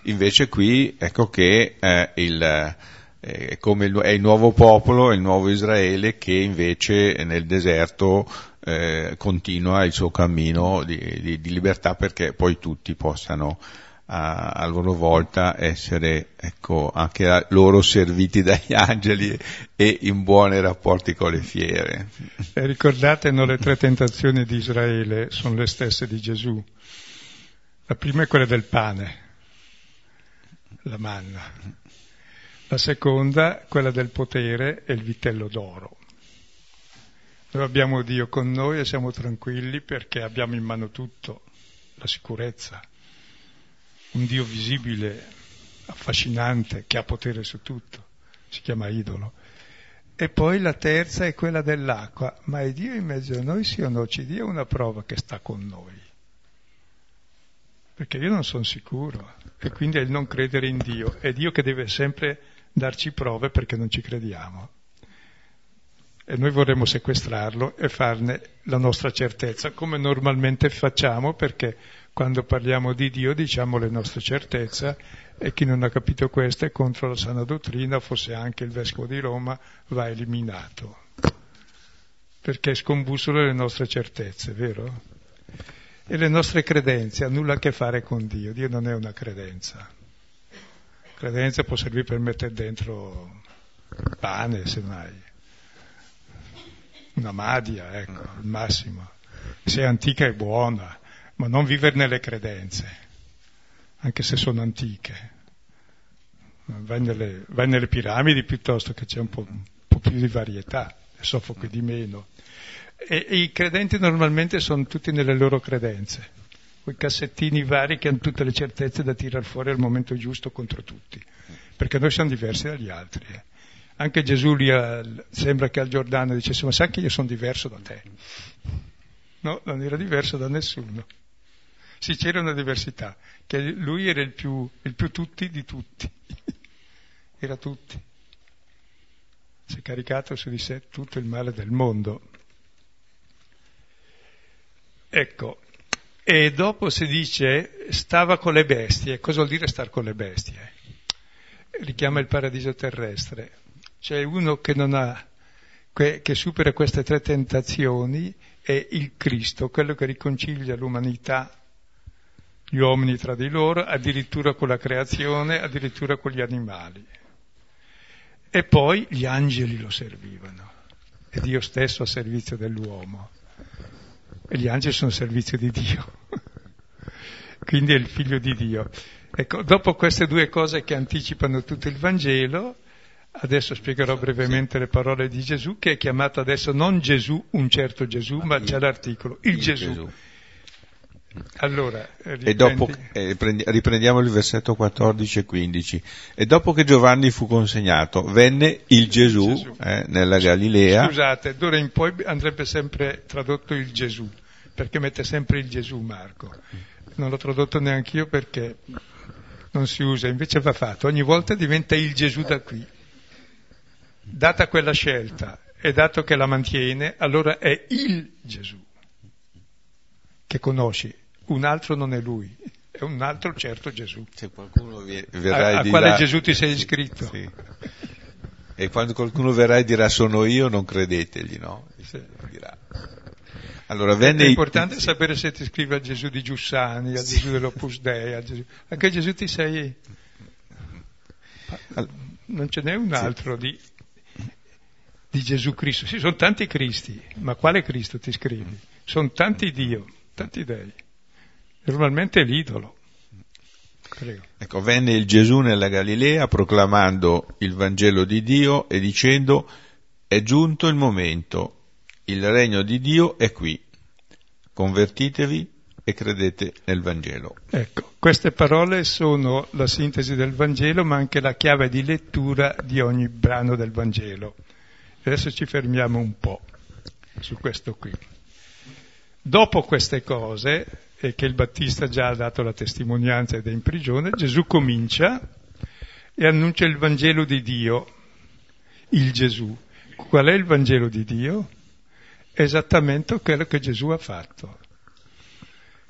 Invece qui ecco che è il nuovo popolo, il nuovo Israele, che invece nel deserto continua il suo cammino di libertà, perché poi tutti possano a loro volta essere, ecco, anche loro serviti dagli angeli e in buoni rapporti con le fiere. Ricordate, no, le tre tentazioni di Israele sono le stesse di Gesù. La prima è quella del pane, la manna. La seconda, quella del potere, è il vitello d'oro. Noi abbiamo Dio con noi e siamo tranquilli perché abbiamo in mano tutto, la sicurezza. Un Dio visibile, affascinante, che ha potere su tutto, si chiama idolo. E poi la terza è quella dell'acqua. Ma è Dio in mezzo a noi, sì o no? Ci dia una prova che sta con noi. Perché io non sono sicuro. E quindi è il non credere in Dio. È Dio che deve sempre darci prove perché non ci crediamo, e noi vorremmo sequestrarlo e farne la nostra certezza, come normalmente facciamo, perché quando parliamo di Dio diciamo le nostre certezze, e chi non ha capito questo è contro la sana dottrina, forse anche il vescovo di Roma va eliminato, perché scombussola le nostre certezze, vero? E le nostre credenze hanno nulla a che fare con Dio. Dio non è una credenza. Credenza può servire per mettere dentro pane, semmai, una madia, ecco, al massimo. Se è antica è buona, ma non vivere nelle credenze, anche se sono antiche. Vai nelle piramidi piuttosto, che c'è un po' più di varietà, soffocchi di meno. E i credenti normalmente sono tutti nelle loro credenze, quei cassettini vari che hanno tutte le certezze da tirar fuori al momento giusto contro tutti, perché noi siamo diversi dagli altri. Anche Gesù sembra che al Giordano dicesse: ma sai che io sono diverso da te? No, non era diverso da nessuno. Sì, c'era una diversità, che lui era il più tutti di tutti. Era tutti, si è caricato su di sé tutto il male del mondo. Ecco, E dopo si dice stava con le bestie. Cosa vuol dire star con le bestie? Richiama il paradiso terrestre. C'è uno che non ha, che supera queste tre tentazioni, è il Cristo, quello che riconcilia l'umanità, gli uomini tra di loro, addirittura con la creazione, addirittura con gli animali. E poi gli angeli lo servivano, e Dio stesso a servizio dell'uomo. E gli angeli sono a servizio di Dio, quindi è il figlio di Dio. Ecco, dopo queste due cose che anticipano tutto il Vangelo, adesso spiegherò brevemente le parole di Gesù, che è chiamato adesso non Gesù, un certo Gesù, ma c'è l'articolo, il Gesù. Allora, e dopo, riprendiamo il versetto 14 e 15. E dopo che Giovanni fu consegnato, venne il Gesù. Nella Galilea. Scusate, d'ora in poi andrebbe sempre tradotto il Gesù, perché mette sempre il Gesù Marco. Non l'ho tradotto neanche io perché non si usa, invece va fatto. Ogni volta diventa il Gesù da qui. Data quella scelta e dato che la mantiene, allora è il Gesù che conosci, un altro non è lui, è un altro certo Gesù. Se qualcuno verrà a quale là, Gesù ti sei iscritto? Sì. E quando qualcuno verrà e dirà sono io, non credetegli, no? Sì. Dirà. Allora, venne... È importante sapere se ti iscrivi a Gesù di Giussani, a Gesù dell'Opus Dei, a Gesù... Anche Gesù ti sei... Non ce n'è un altro di Gesù Cristo. Sì, sono tanti Cristi, ma quale Cristo ti iscrivi? Sono tanti Dio, tanti dei. Normalmente è l'idolo. Prego. Ecco, venne il Gesù nella Galilea proclamando il Vangelo di Dio e dicendo: è giunto il momento, il regno di Dio è qui. Convertitevi e credete nel Vangelo. Ecco, queste parole sono la sintesi del Vangelo, ma anche la chiave di lettura di ogni brano del Vangelo. Adesso ci fermiamo un po' su questo qui. Dopo queste cose, e che il Battista già ha dato la testimonianza ed è in prigione, Gesù comincia e annuncia il Vangelo di Dio, il Gesù. Qual è il Vangelo di Dio? È esattamente quello che Gesù ha fatto.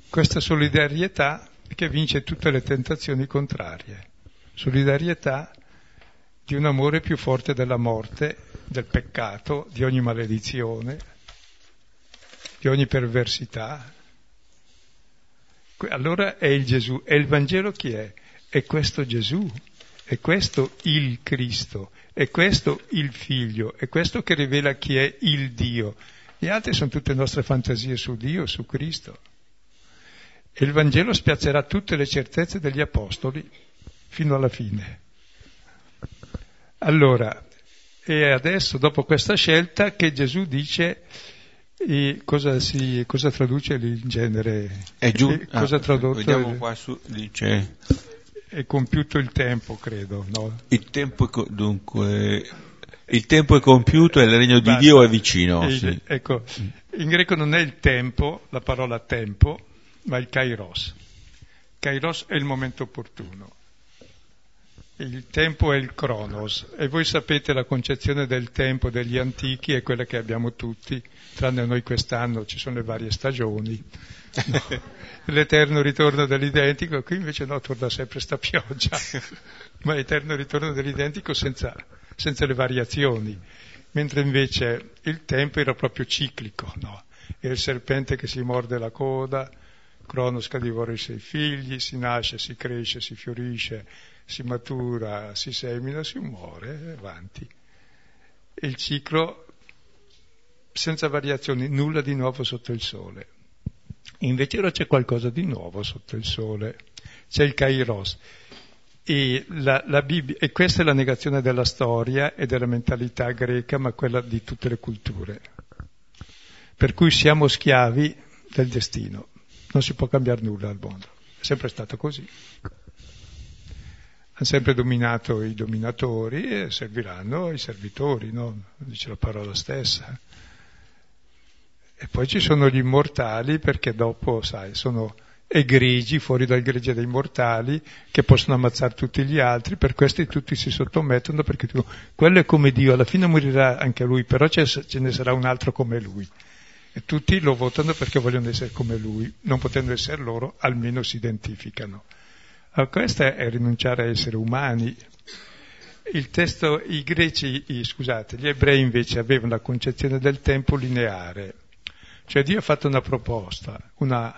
Questa solidarietà che vince tutte le tentazioni contrarie. Solidarietà di un amore più forte della morte, del peccato, di ogni maledizione, di ogni perversità. Allora è il Gesù. E il Vangelo chi è? È questo Gesù, è questo il Cristo, è questo il Figlio, è questo che rivela chi è il Dio. Gli altri sono tutte nostre fantasie su Dio, su Cristo. E il Vangelo spiazzerà tutte le certezze degli apostoli fino alla fine. Allora, e adesso dopo questa scelta che Gesù dice... E cosa traduce lì in genere? È giù. Cosa tradotto? Vediamo qua su, dice. È compiuto il tempo, credo. No? Il tempo è compiuto e il regno di Dio è vicino. Sì. Ecco, in greco non è il tempo, la parola tempo, ma il kairos. Kairos è il momento opportuno. Il tempo è il cronos, e voi sapete la concezione del tempo degli antichi è quella che abbiamo tutti, tranne noi quest'anno ci sono le varie stagioni, no? L'eterno ritorno dell'identico, qui invece no, torna sempre sta pioggia, ma eterno ritorno dell'identico senza le variazioni, mentre invece il tempo era proprio ciclico, no? Era il serpente che si morde la coda, Cronos che divora i suoi figli, si nasce, si cresce, si fiorisce, si matura, si semina, si muore, avanti. Il ciclo senza variazioni, nulla di nuovo sotto il sole. Invece ora c'è qualcosa di nuovo sotto il sole, c'è il Kairos. E la Bibbia, e questa è la negazione della storia e della mentalità greca, ma quella di tutte le culture. Per cui siamo schiavi del destino, non si può cambiare nulla al mondo, è sempre stato così. Hanno sempre dominato i dominatori e serviranno i servitori, no? Dice la parola stessa. E poi ci sono gli immortali, perché dopo, sai, sono egregi, fuori dal gregge dei mortali, che possono ammazzare tutti gli altri, per questi tutti si sottomettono, perché quello è come Dio, alla fine morirà anche lui, però ce ne sarà un altro come lui. e tutti lo votano perché vogliono essere come lui, non potendo essere loro almeno si identificano. Allora, questo è rinunciare a essere umani. Il testo, gli ebrei invece avevano la concezione del tempo lineare, cioè Dio ha fatto una proposta, una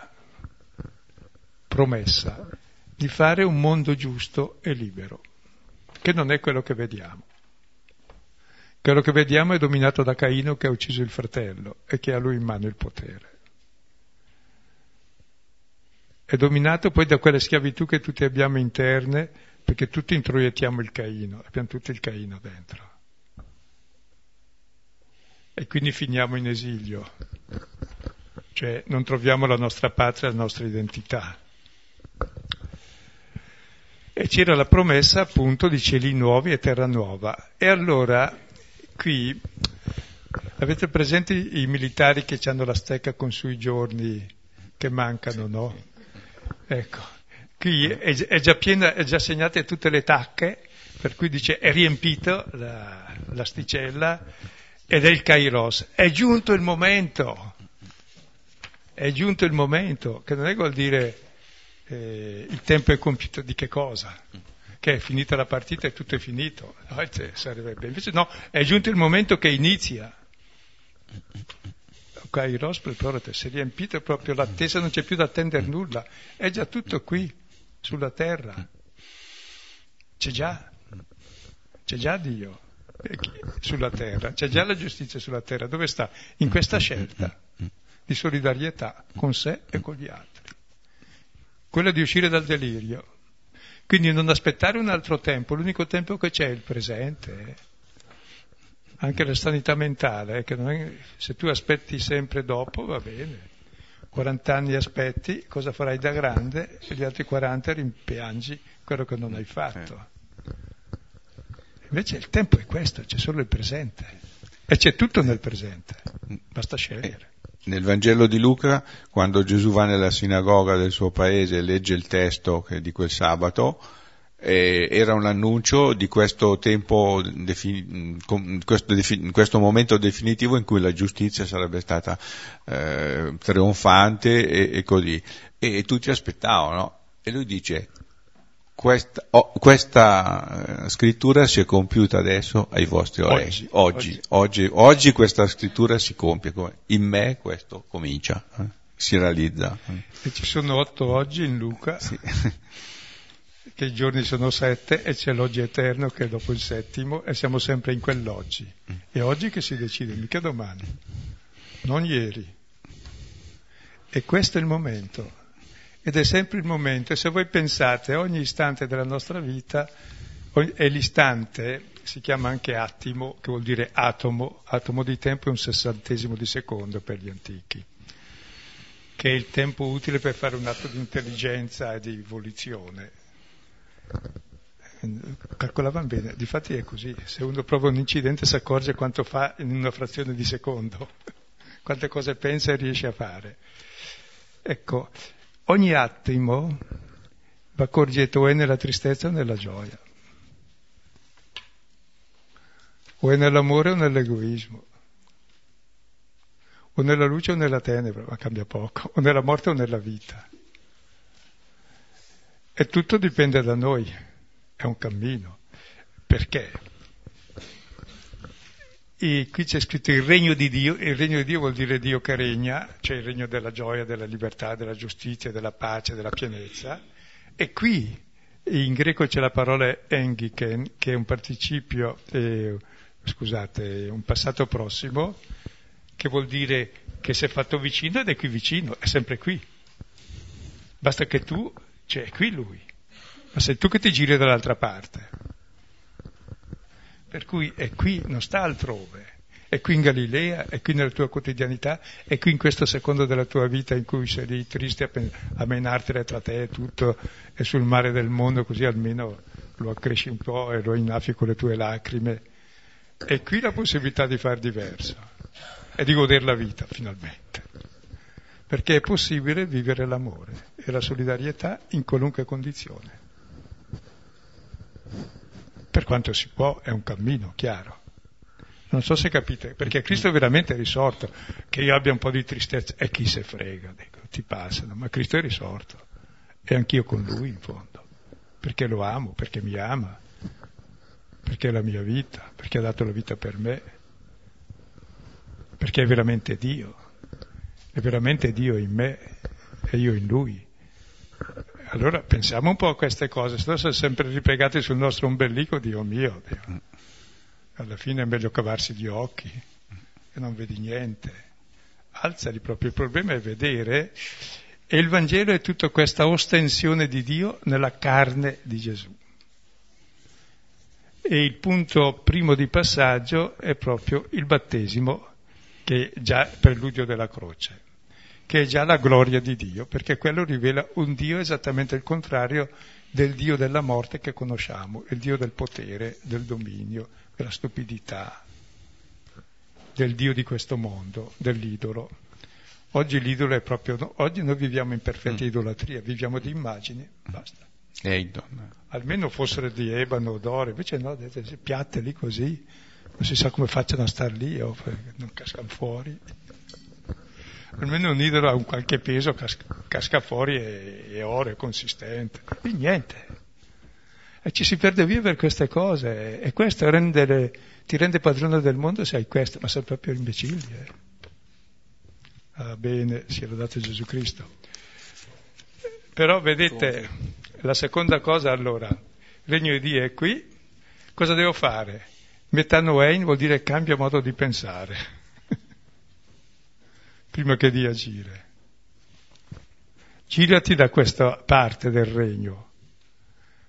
promessa di fare un mondo giusto e libero, che non è quello che vediamo. Quello che vediamo è dominato da Caino, che ha ucciso il fratello e che ha lui in mano il potere. È dominato poi da quelle schiavitù che tutti abbiamo interne, perché tutti introiettiamo il Caino, abbiamo tutti il Caino dentro. E quindi finiamo in esilio, cioè non troviamo la nostra patria, la nostra identità. E c'era la promessa appunto di cieli nuovi e terra nuova. E allora qui avete presente i militari che hanno la stecca con sui giorni che mancano, no? Ecco, qui è già piena, è già segnate tutte le tacche, per cui dice è riempito l'asticella ed è il Kairos, è giunto il momento, che non è vuol dire il tempo è compiuto di che cosa, che è finita la partita e tutto è finito, no? Sarebbe, invece no, è giunto il momento che inizia. Kairos preparato, si è riempito proprio l'attesa, non c'è più da attendere nulla, è già tutto qui, sulla terra, c'è già Dio sulla terra, c'è già la giustizia sulla terra, dove sta? In questa scelta di solidarietà con sé e con gli altri, quella di uscire dal delirio, quindi non aspettare un altro tempo, l'unico tempo che c'è è il presente. Anche la sanità mentale, che non è, se tu aspetti sempre dopo va bene, 40 anni aspetti, cosa farai da grande? E gli altri 40 rimpiangi quello che non hai fatto. Invece il tempo è questo, c'è solo il presente e c'è tutto nel presente, basta scegliere. Nel Vangelo di Luca, quando Gesù va nella sinagoga del suo paese e legge il testo di quel sabato, era un annuncio di questo tempo, questo momento definitivo in cui la giustizia sarebbe stata trionfante e così, e tutti aspettavano, e lui dice questa scrittura si è compiuta adesso ai vostri orecchi, oggi questa scrittura si compie, in me questo comincia, si realizza. E ci sono 8 oggi in Luca, sì. Che i giorni sono 7 e c'è l'oggi eterno che è dopo il 7° e siamo sempre in quell'oggi. È oggi che si decide, mica domani, non ieri. E questo è il momento, ed è sempre il momento. E se voi pensate, ogni istante della nostra vita è l'istante, si chiama anche attimo, che vuol dire atomo di tempo è un 60° di secondo per gli antichi, che è il tempo utile per fare un atto di intelligenza e di volizione. Calcolavano bene, difatti è così, se uno prova un incidente si accorge quanto fa in una frazione di secondo, quante cose pensa e riesce a fare. Ecco, ogni attimo va accorgete o è nella tristezza o nella gioia, o è nell'amore o nell'egoismo, o nella luce o nella tenebra, ma cambia poco, o nella morte o nella vita. E tutto dipende da noi, è un cammino, perché? E qui c'è scritto il regno di Dio vuol dire Dio che regna, cioè il regno della gioia, della libertà, della giustizia, della pace, della pienezza, e qui in greco c'è la parola engiken, che è un participio, un passato prossimo, che vuol dire che si è fatto vicino ed è qui vicino, è sempre qui, basta che tu... Cioè, è qui lui, ma sei tu che ti giri dall'altra parte. Per cui è qui, non sta altrove, è qui in Galilea, è qui nella tua quotidianità, è qui in questo secondo della tua vita in cui sei lì triste a menartene tra te e tutto, e sul mare del mondo, così almeno lo accresci un po' e lo innaffi con le tue lacrime. È qui la possibilità di far diverso e di godere la vita, finalmente. Perché è possibile vivere l'amore e la solidarietà in qualunque condizione. Per quanto si può, è un cammino, chiaro. Non so se capite, perché Cristo è veramente risorto. Che io abbia un po' di tristezza, e chi se frega, dico, ti passano, ma Cristo è risorto, e anch'io con Lui in fondo, perché lo amo, perché mi ama, perché è la mia vita, perché ha dato la vita per me, perché è veramente Dio, è veramente Dio in me e io in Lui. Allora pensiamo un po' a queste cose, se no sono sempre ripiegati sul nostro ombelico, Dio mio, Dio. Alla fine è meglio cavarsi gli occhi che non vedi niente. Alzali proprio, il problema è vedere, e il Vangelo è tutta questa ostensione di Dio nella carne di Gesù. E il punto primo di passaggio è proprio il battesimo, che è già preludio della croce, che è già la gloria di Dio, perché quello rivela un Dio esattamente il contrario del Dio della morte che conosciamo, il Dio del potere, del dominio, della stupidità, del Dio di questo mondo, dell'idolo. Oggi l'idolo è proprio, oggi noi viviamo in perfetta idolatria, viviamo di immagini, basta. Almeno fossero di ebano o d'oro, invece no, piatte lì così, non si sa come facciano a star lì, o non cascano fuori. Almeno un idolo ha un qualche peso, casca fuori, è oro, è consistente, e niente. E ci si perde via per queste cose, e questo ti rende padrone del mondo se hai questo, ma sei proprio imbecilli. Ah, bene, si era dato Gesù Cristo. Però vedete, la seconda cosa allora, il regno di Dio è qui, cosa devo fare? Metanoein vuol dire cambia modo di pensare, prima che di agire. Girati da questa parte del regno,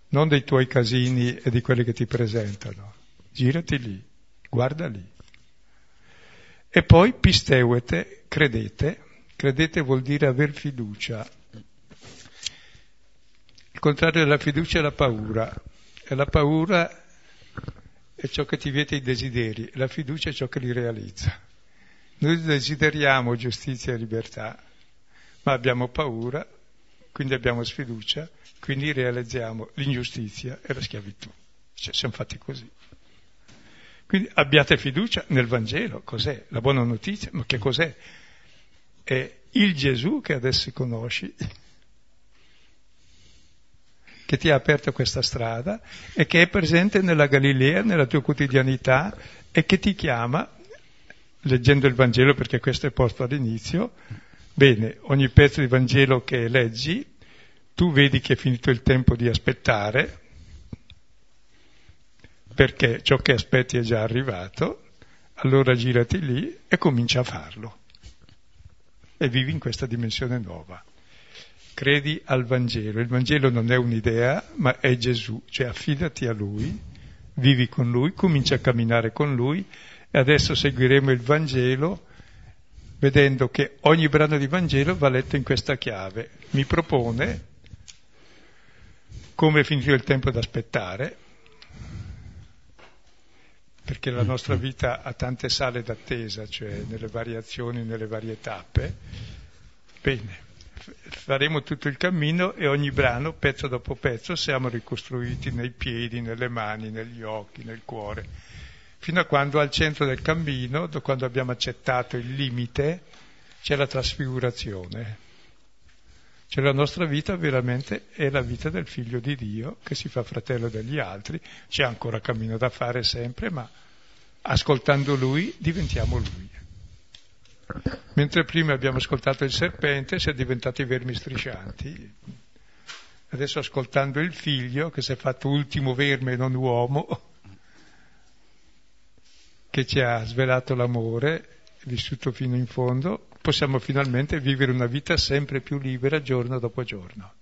non dei tuoi casini e di quelli che ti presentano. Girati lì, guarda lì. E poi pisteuete, credete. Credete vuol dire aver fiducia. Il contrario della fiducia è la paura. E la paura è ciò che ti vieta i desideri. La fiducia è ciò che li realizza. Noi desideriamo giustizia e libertà, ma abbiamo paura, quindi abbiamo sfiducia, quindi realizziamo l'ingiustizia e la schiavitù. Cioè, siamo fatti così. Quindi abbiate fiducia nel Vangelo. Cos'è? La buona notizia? Ma che cos'è? È il Gesù che adesso conosci, che ti ha aperto questa strada e che è presente nella Galilea, nella tua quotidianità, e che ti chiama, leggendo il Vangelo, perché questo è posto all'inizio. Bene, ogni pezzo di Vangelo che leggi, tu vedi che è finito il tempo di aspettare, perché ciò che aspetti è già arrivato, allora girati lì e comincia a farlo. E vivi in questa dimensione nuova. Credi al Vangelo. Il Vangelo non è un'idea, ma è Gesù, cioè affidati a Lui, vivi con Lui, comincia a camminare con Lui, e adesso seguiremo il Vangelo, vedendo che ogni brano di Vangelo va letto in questa chiave. Mi propone come è finito il tempo d'aspettare, perché la nostra vita ha tante sale d'attesa, cioè nelle variazioni, nelle varie tappe. Bene, faremo tutto il cammino, e ogni brano, pezzo dopo pezzo, siamo ricostruiti nei piedi, nelle mani, negli occhi, nel cuore, fino a quando al centro del cammino, quando abbiamo accettato il limite, c'è la trasfigurazione. Cioè la nostra vita veramente è la vita del Figlio di Dio, che si fa fratello degli altri. C'è ancora cammino da fare sempre, ma ascoltando Lui diventiamo Lui. Mentre prima abbiamo ascoltato il serpente, si è diventati vermi striscianti. Adesso, ascoltando il Figlio, che si è fatto ultimo verme e non uomo, che ci ha svelato l'amore, vissuto fino in fondo, possiamo finalmente vivere una vita sempre più libera giorno dopo giorno.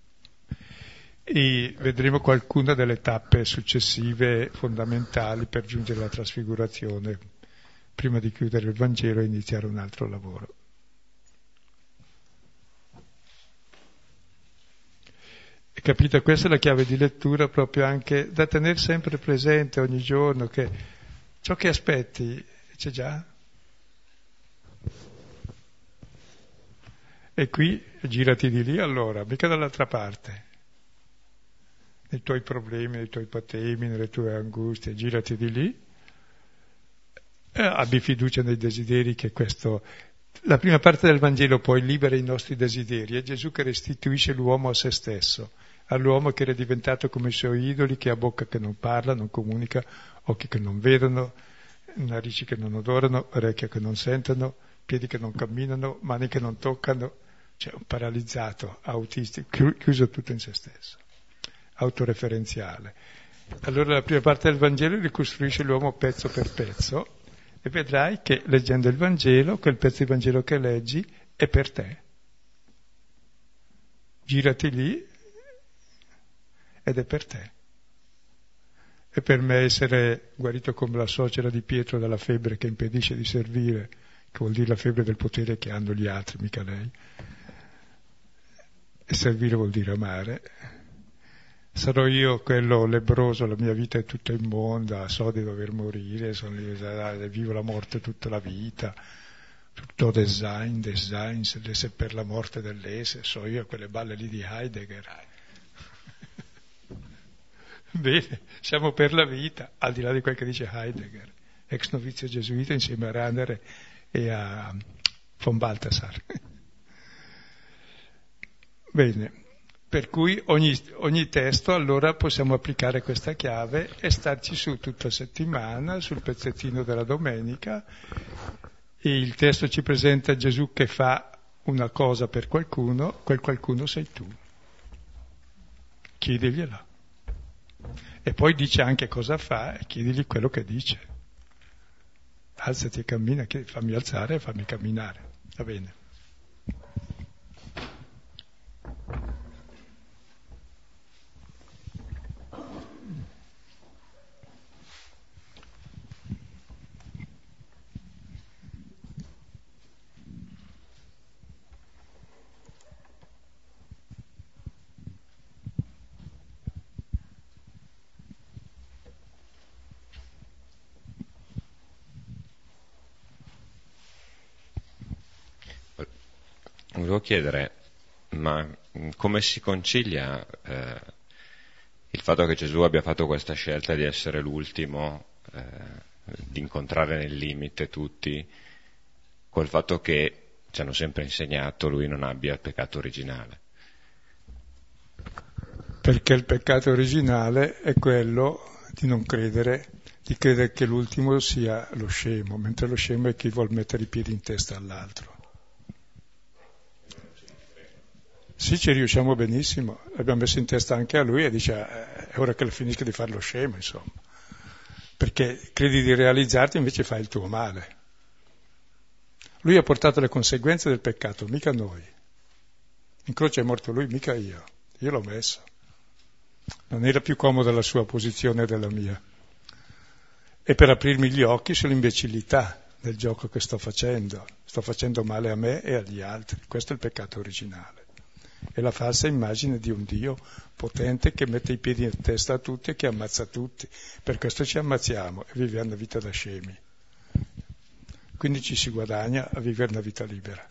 E vedremo qualcuna delle tappe successive fondamentali per giungere alla trasfigurazione, prima di chiudere il Vangelo e iniziare un altro lavoro. E capito? Questa è la chiave di lettura, proprio anche da tenere sempre presente ogni giorno, che ciò che aspetti c'è già. E qui girati di lì allora, mica dall'altra parte. Nei tuoi problemi, nei tuoi patemi, nelle tue angustie, girati di lì abbi fiducia nei desideri, che questo... La prima parte del Vangelo poi libera i nostri desideri, è Gesù che restituisce l'uomo a se stesso, all'uomo che era diventato come i suoi idoli, che ha bocca che non parla, non comunica, occhi che non vedono, narici che non odorano, orecchie che non sentono, piedi che non camminano, mani che non toccano, cioè un paralizzato, autistico, chiuso tutto in se stesso, autoreferenziale. Allora la prima parte del Vangelo ricostruisce l'uomo pezzo per pezzo, e vedrai che leggendo il Vangelo, quel pezzo di Vangelo che leggi è per te. Girati lì ed è per te. E per me essere guarito come la suocera di Pietro dalla febbre che impedisce di servire, che vuol dire la febbre del potere che hanno gli altri, mica lei. E servire vuol dire amare. Sarò io quello lebbroso, la mia vita è tutta immonda, so di dover morire, vivo la morte tutta la vita, tutto design, se per la morte dell'esse, so io quelle balle lì di Heidegger. Bene, siamo per la vita, al di là di quel che dice Heidegger, ex novizio gesuita insieme a Rahner e a von Balthasar. Bene. Per cui ogni testo allora possiamo applicare questa chiave e starci su tutta la settimana, sul pezzettino della domenica. E il testo ci presenta Gesù che fa una cosa per qualcuno, quel qualcuno sei tu. Chiedigliela. E poi dice anche cosa fa e chiedigli quello che dice. Alzati e cammina, fammi alzare e fammi camminare. Va bene. Volevo chiedere, ma come si concilia il fatto che Gesù abbia fatto questa scelta di essere l'ultimo, di incontrare nel limite tutti, col fatto che ci hanno sempre insegnato lui non abbia il peccato originale? Perché il peccato originale è quello di non credere, di credere che l'ultimo sia lo scemo, mentre lo scemo è chi vuol mettere i piedi in testa all'altro. Sì, ci riusciamo benissimo, l'abbiamo messo in testa anche a lui e dice è ora che lo finisca di fare lo scemo, insomma, perché credi di realizzarti invece fai il tuo male. Lui ha portato le conseguenze del peccato, mica noi. In croce è morto lui, mica io l'ho messo. Non era più comoda la sua posizione della mia. E per aprirmi gli occhi sull'imbecillità del gioco che sto facendo male a me e agli altri, questo è il peccato originale. È la falsa immagine di un Dio potente che mette i piedi in testa a tutti e che ammazza tutti. Per questo ci ammazziamo e viviamo una vita da scemi. Quindi ci si guadagna a vivere una vita libera,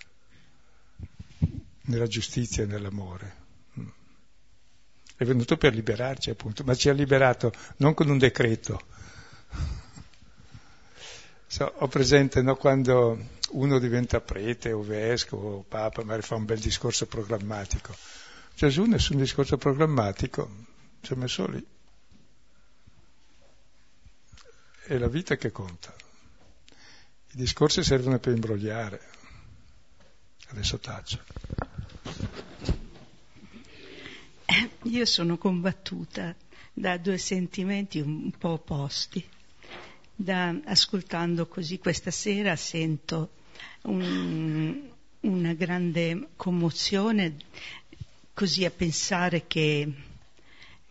nella giustizia e nell'amore. È venuto per liberarci, appunto, ma ci ha liberato non con un decreto. Ho presente quando uno diventa prete o vescovo o papa, magari fa un bel discorso programmatico. Gesù nessun discorso programmatico, ci ha messo lì. È la vita che conta. I discorsi servono per imbrogliare. Adesso taccio. Io sono combattuta da due sentimenti un po' opposti. Ascoltando così questa sera sento una grande commozione così a pensare che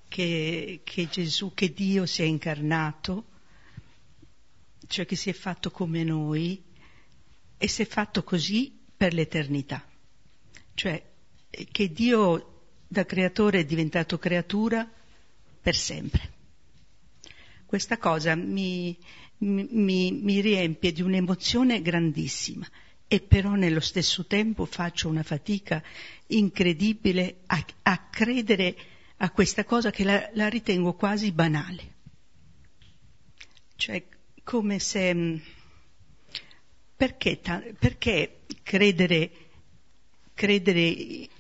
Gesù, che Dio si è incarnato, cioè che si è fatto come noi e si è fatto così per l'eternità, cioè che Dio da creatore è diventato creatura per sempre. Questa cosa mi riempie di un'emozione grandissima e però nello stesso tempo faccio una fatica incredibile a credere a questa cosa che la ritengo quasi banale. Cioè, come se Perché credere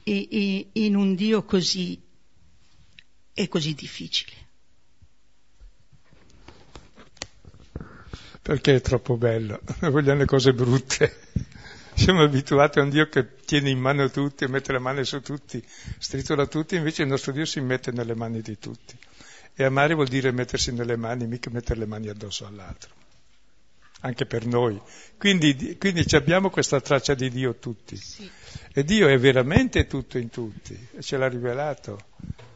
in un Dio così è così difficile? Perché è troppo bello, noi vogliamo le cose brutte, siamo abituati a un Dio che tiene in mano tutti e mette le mani su tutti, stritola tutti, invece il nostro Dio si mette nelle mani di tutti, e amare vuol dire mettersi nelle mani, mica mettere le mani addosso all'altro. Anche per noi, quindi abbiamo questa traccia di Dio tutti, sì. E Dio è veramente tutto in tutti e ce l'ha rivelato.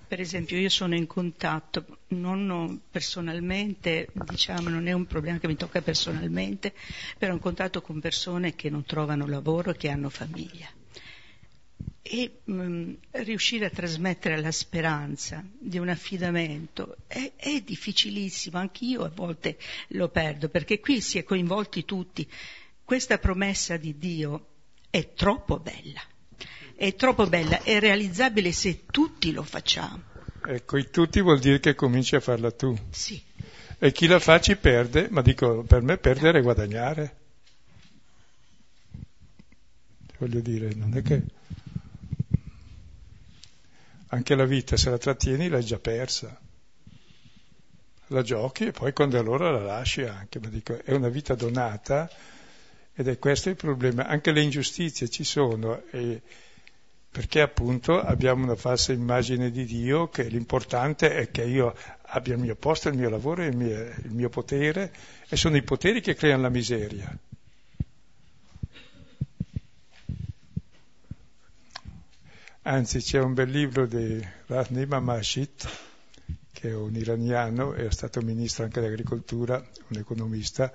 Per esempio io sono in contatto, non personalmente, diciamo non è un problema che mi tocca personalmente, però in contatto con persone che non trovano lavoro, che hanno famiglia, e riuscire a trasmettere la speranza di un affidamento è difficilissimo, anch'io a volte lo perdo, perché qui si è coinvolti tutti. Questa promessa di Dio è troppo bella, è realizzabile se tutti lo facciamo. Ecco, i tutti vuol dire che cominci a farla tu, sì. E chi la fa ci perde, ma dico, per me perdere è guadagnare, voglio dire, non è che... Anche la vita, se la trattieni, l'hai già persa. La giochi e poi quando è l'ora la lasci anche. Ma dico, è una vita donata ed è questo il problema. Anche le ingiustizie ci sono, e perché appunto abbiamo una falsa immagine di Dio, che l'importante è che io abbia il mio posto, il mio lavoro, il mio potere, e sono i poteri che creano la miseria. Anzi, c'è un bel libro di Rathneem Amashit, che è un iraniano, è stato ministro anche dell'agricoltura, un economista,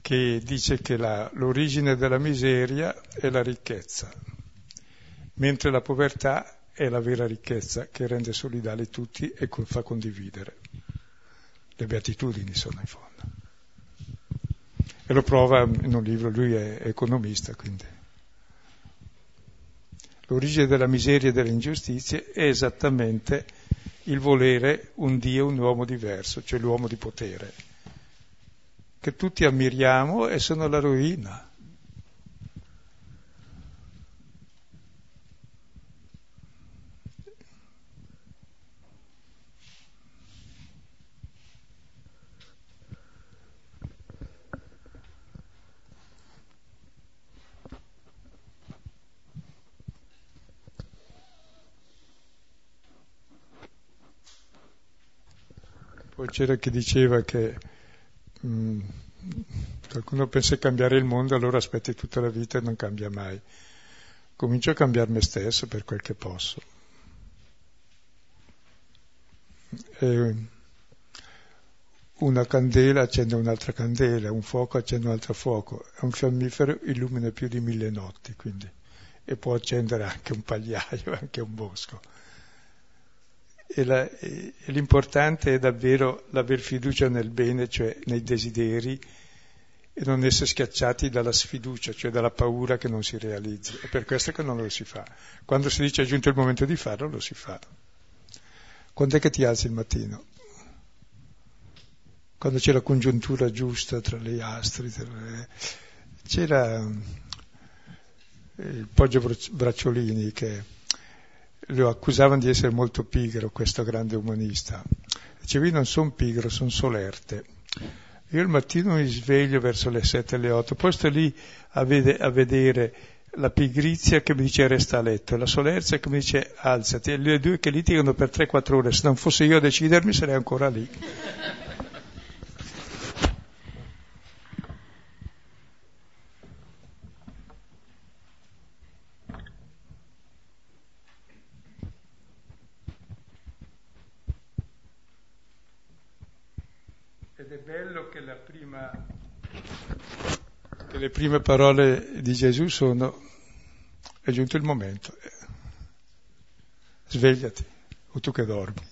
che dice che l'origine della miseria è la ricchezza, mentre la povertà è la vera ricchezza che rende solidali tutti e fa condividere. Le beatitudini sono in fondo. E lo prova in un libro, lui è economista, quindi... L'origine della miseria e delle ingiustizie è esattamente il volere un Dio, un uomo diverso, cioè l'uomo di potere, che tutti ammiriamo e sono la rovina. Poi c'era chi diceva che qualcuno pensa di cambiare il mondo, allora aspetti tutta la vita e non cambia mai. Comincio a cambiare me stesso per quel che posso. E una candela accende un'altra candela, un fuoco accende un altro fuoco, un fiammifero illumina più di 1000 notti, quindi, e può accendere anche un pagliaio, anche un bosco. E l'importante è davvero l'aver fiducia nel bene, cioè nei desideri, e non essere schiacciati dalla sfiducia, cioè dalla paura che non si realizzi. È per questo che non lo si fa. Quando si dice è giunto il momento di farlo, lo si fa. Quando è che ti alzi il mattino? Quando c'è la congiuntura giusta tra le astri, c'era il Poggio Bracciolini che... lo accusavano di essere molto pigro, questo grande umanista. Diceva, io non sono pigro, sono solerte. Io il mattino mi sveglio verso le 7, le 8, poi sto lì a vedere la pigrizia che mi dice resta a letto, la solerzia che mi dice alzati, e le due che litigano per 3-4 ore. Se non fosse io a decidermi sarei ancora lì. Le prime parole di Gesù sono: è giunto il momento, svegliati, o tu che dormi.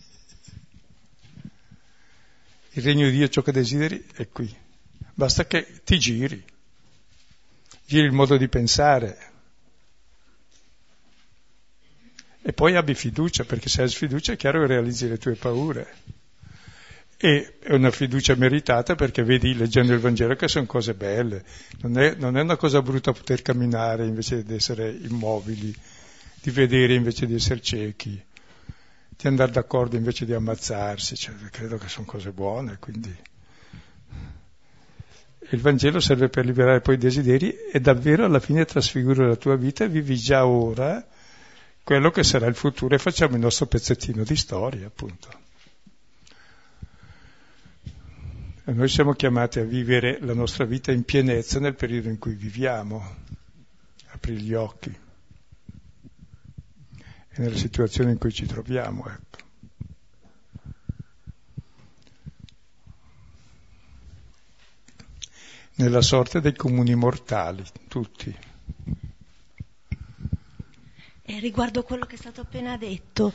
Il regno di Dio, ciò che desideri, è qui. Basta che ti giri il modo di pensare, e poi abbi fiducia, perché se hai sfiducia è chiaro che realizzi le tue paure. E è una fiducia meritata, perché vedi leggendo il Vangelo che sono cose belle, non è una cosa brutta poter camminare invece di essere immobili, di vedere invece di essere ciechi, di andare d'accordo invece di ammazzarsi, cioè, credo che sono cose buone, quindi. Il Vangelo serve per liberare poi i desideri e davvero alla fine trasfigura la tua vita e vivi già ora quello che sarà il futuro, e facciamo il nostro pezzettino di storia, appunto. E noi siamo chiamati a vivere la nostra vita in pienezza nel periodo in cui viviamo, apri gli occhi, e nella situazione in cui ci troviamo, ecco. Nella sorte dei comuni mortali, tutti. Riguardo quello che è stato appena detto,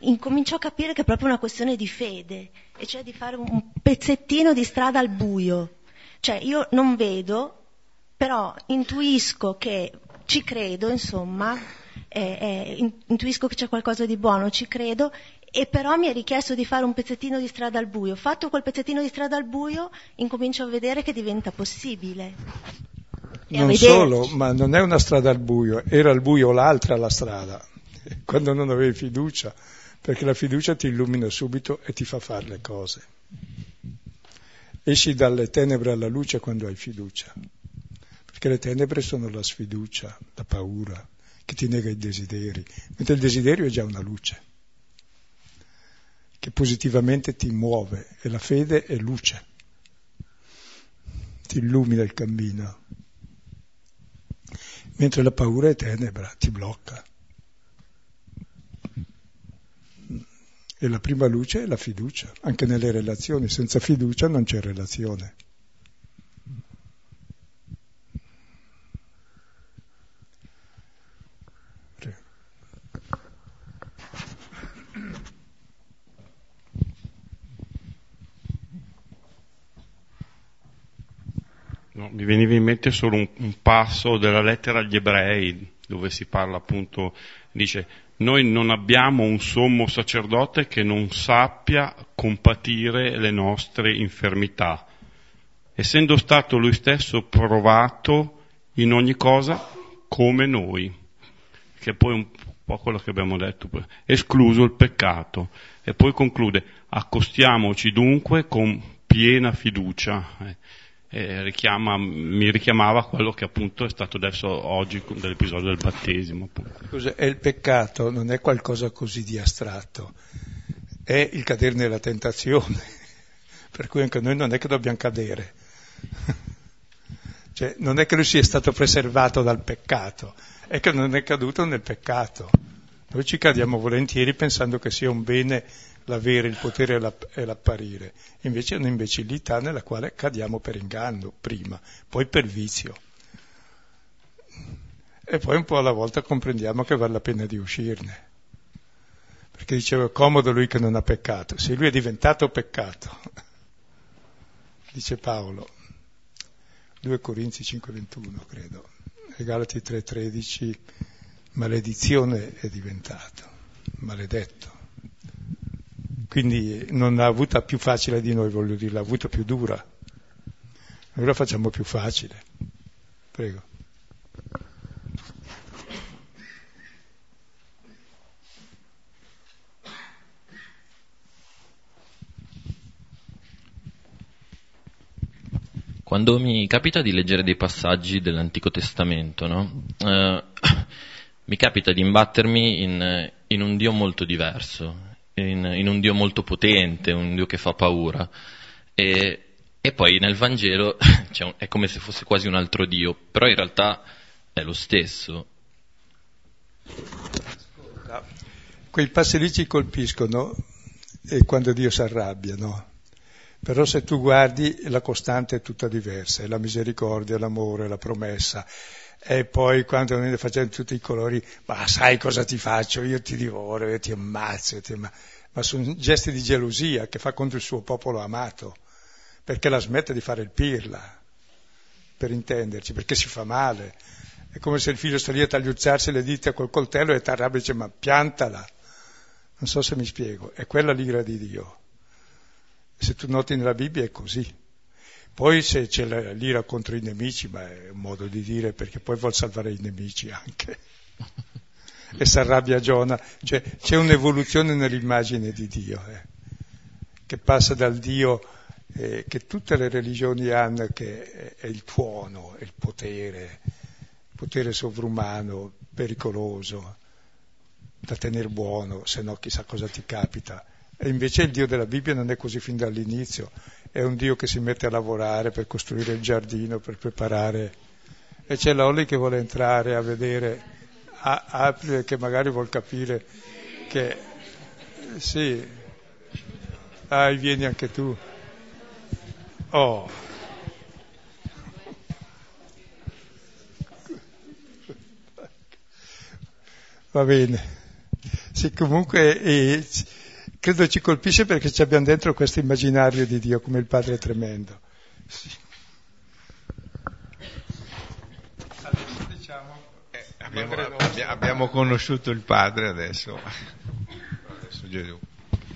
incominciò a capire che è proprio una questione di fede, e cioè di fare un pezzettino di strada al buio. Cioè, io non vedo, però intuisco che ci credo, insomma, intuisco che c'è qualcosa di buono, ci credo. E però mi è richiesto di fare un pezzettino di strada al buio. Fatto quel pezzettino di strada al buio, incomincio a vedere che diventa possibile. E non solo, ma non è una strada al buio, era al buio l'altra la strada, quando non avevi fiducia, perché la fiducia ti illumina subito e ti fa fare le cose. Esci dalle tenebre alla luce quando hai fiducia, perché le tenebre sono la sfiducia, la paura, che ti nega i desideri, mentre il desiderio è già una luce che positivamente ti muove, e la fede è luce, ti illumina il cammino, mentre la paura è tenebra, ti blocca. E la prima luce è la fiducia, anche nelle relazioni, senza fiducia non c'è relazione. No, mi veniva in mente solo un passo della lettera agli Ebrei, dove si parla appunto, dice: noi non abbiamo un sommo sacerdote che non sappia compatire le nostre infermità, essendo stato lui stesso provato in ogni cosa come noi, che è poi un po' quello che abbiamo detto, escluso il peccato. E poi conclude: accostiamoci dunque con piena fiducia. Mi richiamava quello che appunto è stato adesso oggi dell'episodio del battesimo. Scusa, è il peccato, non è qualcosa così di astratto, è il cadere nella tentazione, per cui anche noi non è che dobbiamo cadere, cioè non è che lui sia stato preservato dal peccato, è che non è caduto nel peccato. Noi ci cadiamo volentieri pensando che sia un bene l'avere, il potere e l'apparire, invece è un'imbecillità nella quale cadiamo per inganno prima, poi per vizio, e poi un po' alla volta comprendiamo che vale la pena di uscirne, perché diceva: comodo lui che non ha peccato. Se lui è diventato peccato, dice Paolo, 2 Corinzi 5,21 credo, e Galati 3,13, maledizione è diventato, maledetto. Quindi non l'ha avuta più facile di noi, voglio dire, l'ha avuta più dura. Noi la facciamo più facile. Prego. Quando mi capita di leggere dei passaggi dell'Antico Testamento, no? Mi capita di imbattermi in un Dio molto diverso. In un Dio molto potente, un Dio che fa paura, e poi nel Vangelo cioè, è come se fosse quasi un altro Dio, però in realtà è lo stesso. Ascolta. Quei passi lì ci colpiscono, e quando Dio si arrabbia, no? Però se tu guardi, la costante è tutta diversa, è la misericordia, l'amore, la promessa. E poi quando noi facciamo tutti i colori, ma sai cosa ti faccio, io ti divoro, io ti ammazzo, ma sono gesti di gelosia che fa contro il suo popolo amato, perché la smette di fare il pirla, per intenderci, perché si fa male. È come se il figlio sta lì a tagliuzzarsi le dita col coltello e t'arrabbia e dice: ma piantala. Non so se mi spiego, è quella l'ira di Dio, Se tu noti nella Bibbia è così. Poi se c'è l'ira contro i nemici, ma è un modo di dire, perché poi vuol salvare i nemici anche. E s'arrabbia Giona. Cioè, c'è un'evoluzione nell'immagine di Dio, che passa dal Dio che tutte le religioni hanno, che è il tuono, è il potere sovrumano, pericoloso, da tenere buono, se no chissà cosa ti capita. E invece il Dio della Bibbia non è così fin dall'inizio, è un Dio che si mette a lavorare per costruire il giardino, per preparare, e c'è l'Olli che vuole entrare a vedere, apre, che magari vuol capire che sì, dai, vieni anche tu. Oh, va bene. Sì, comunque credo ci colpisce perché ci abbiamo dentro questo immaginario di Dio come il Padre tremendo. Sì. Adesso diciamo, abbiamo conosciuto il Padre adesso Gesù.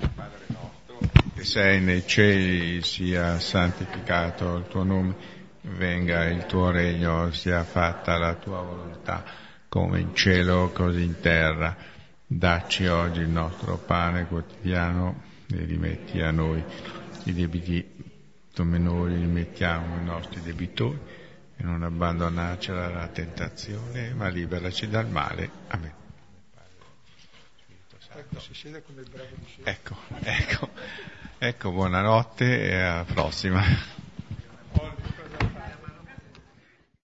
Il Padre nostro, che sei nei cieli, sia santificato il tuo nome, venga il tuo regno, sia fatta la tua volontà, come in cielo così in terra. Dacci oggi il nostro pane quotidiano e rimetti a noi i debiti come noi rimettiamo i nostri debitori, e non abbandonarci alla tentazione, ma liberaci dal male. Amen. Ecco, si scende come il bravo discepolo. Ecco, buonanotte e alla prossima.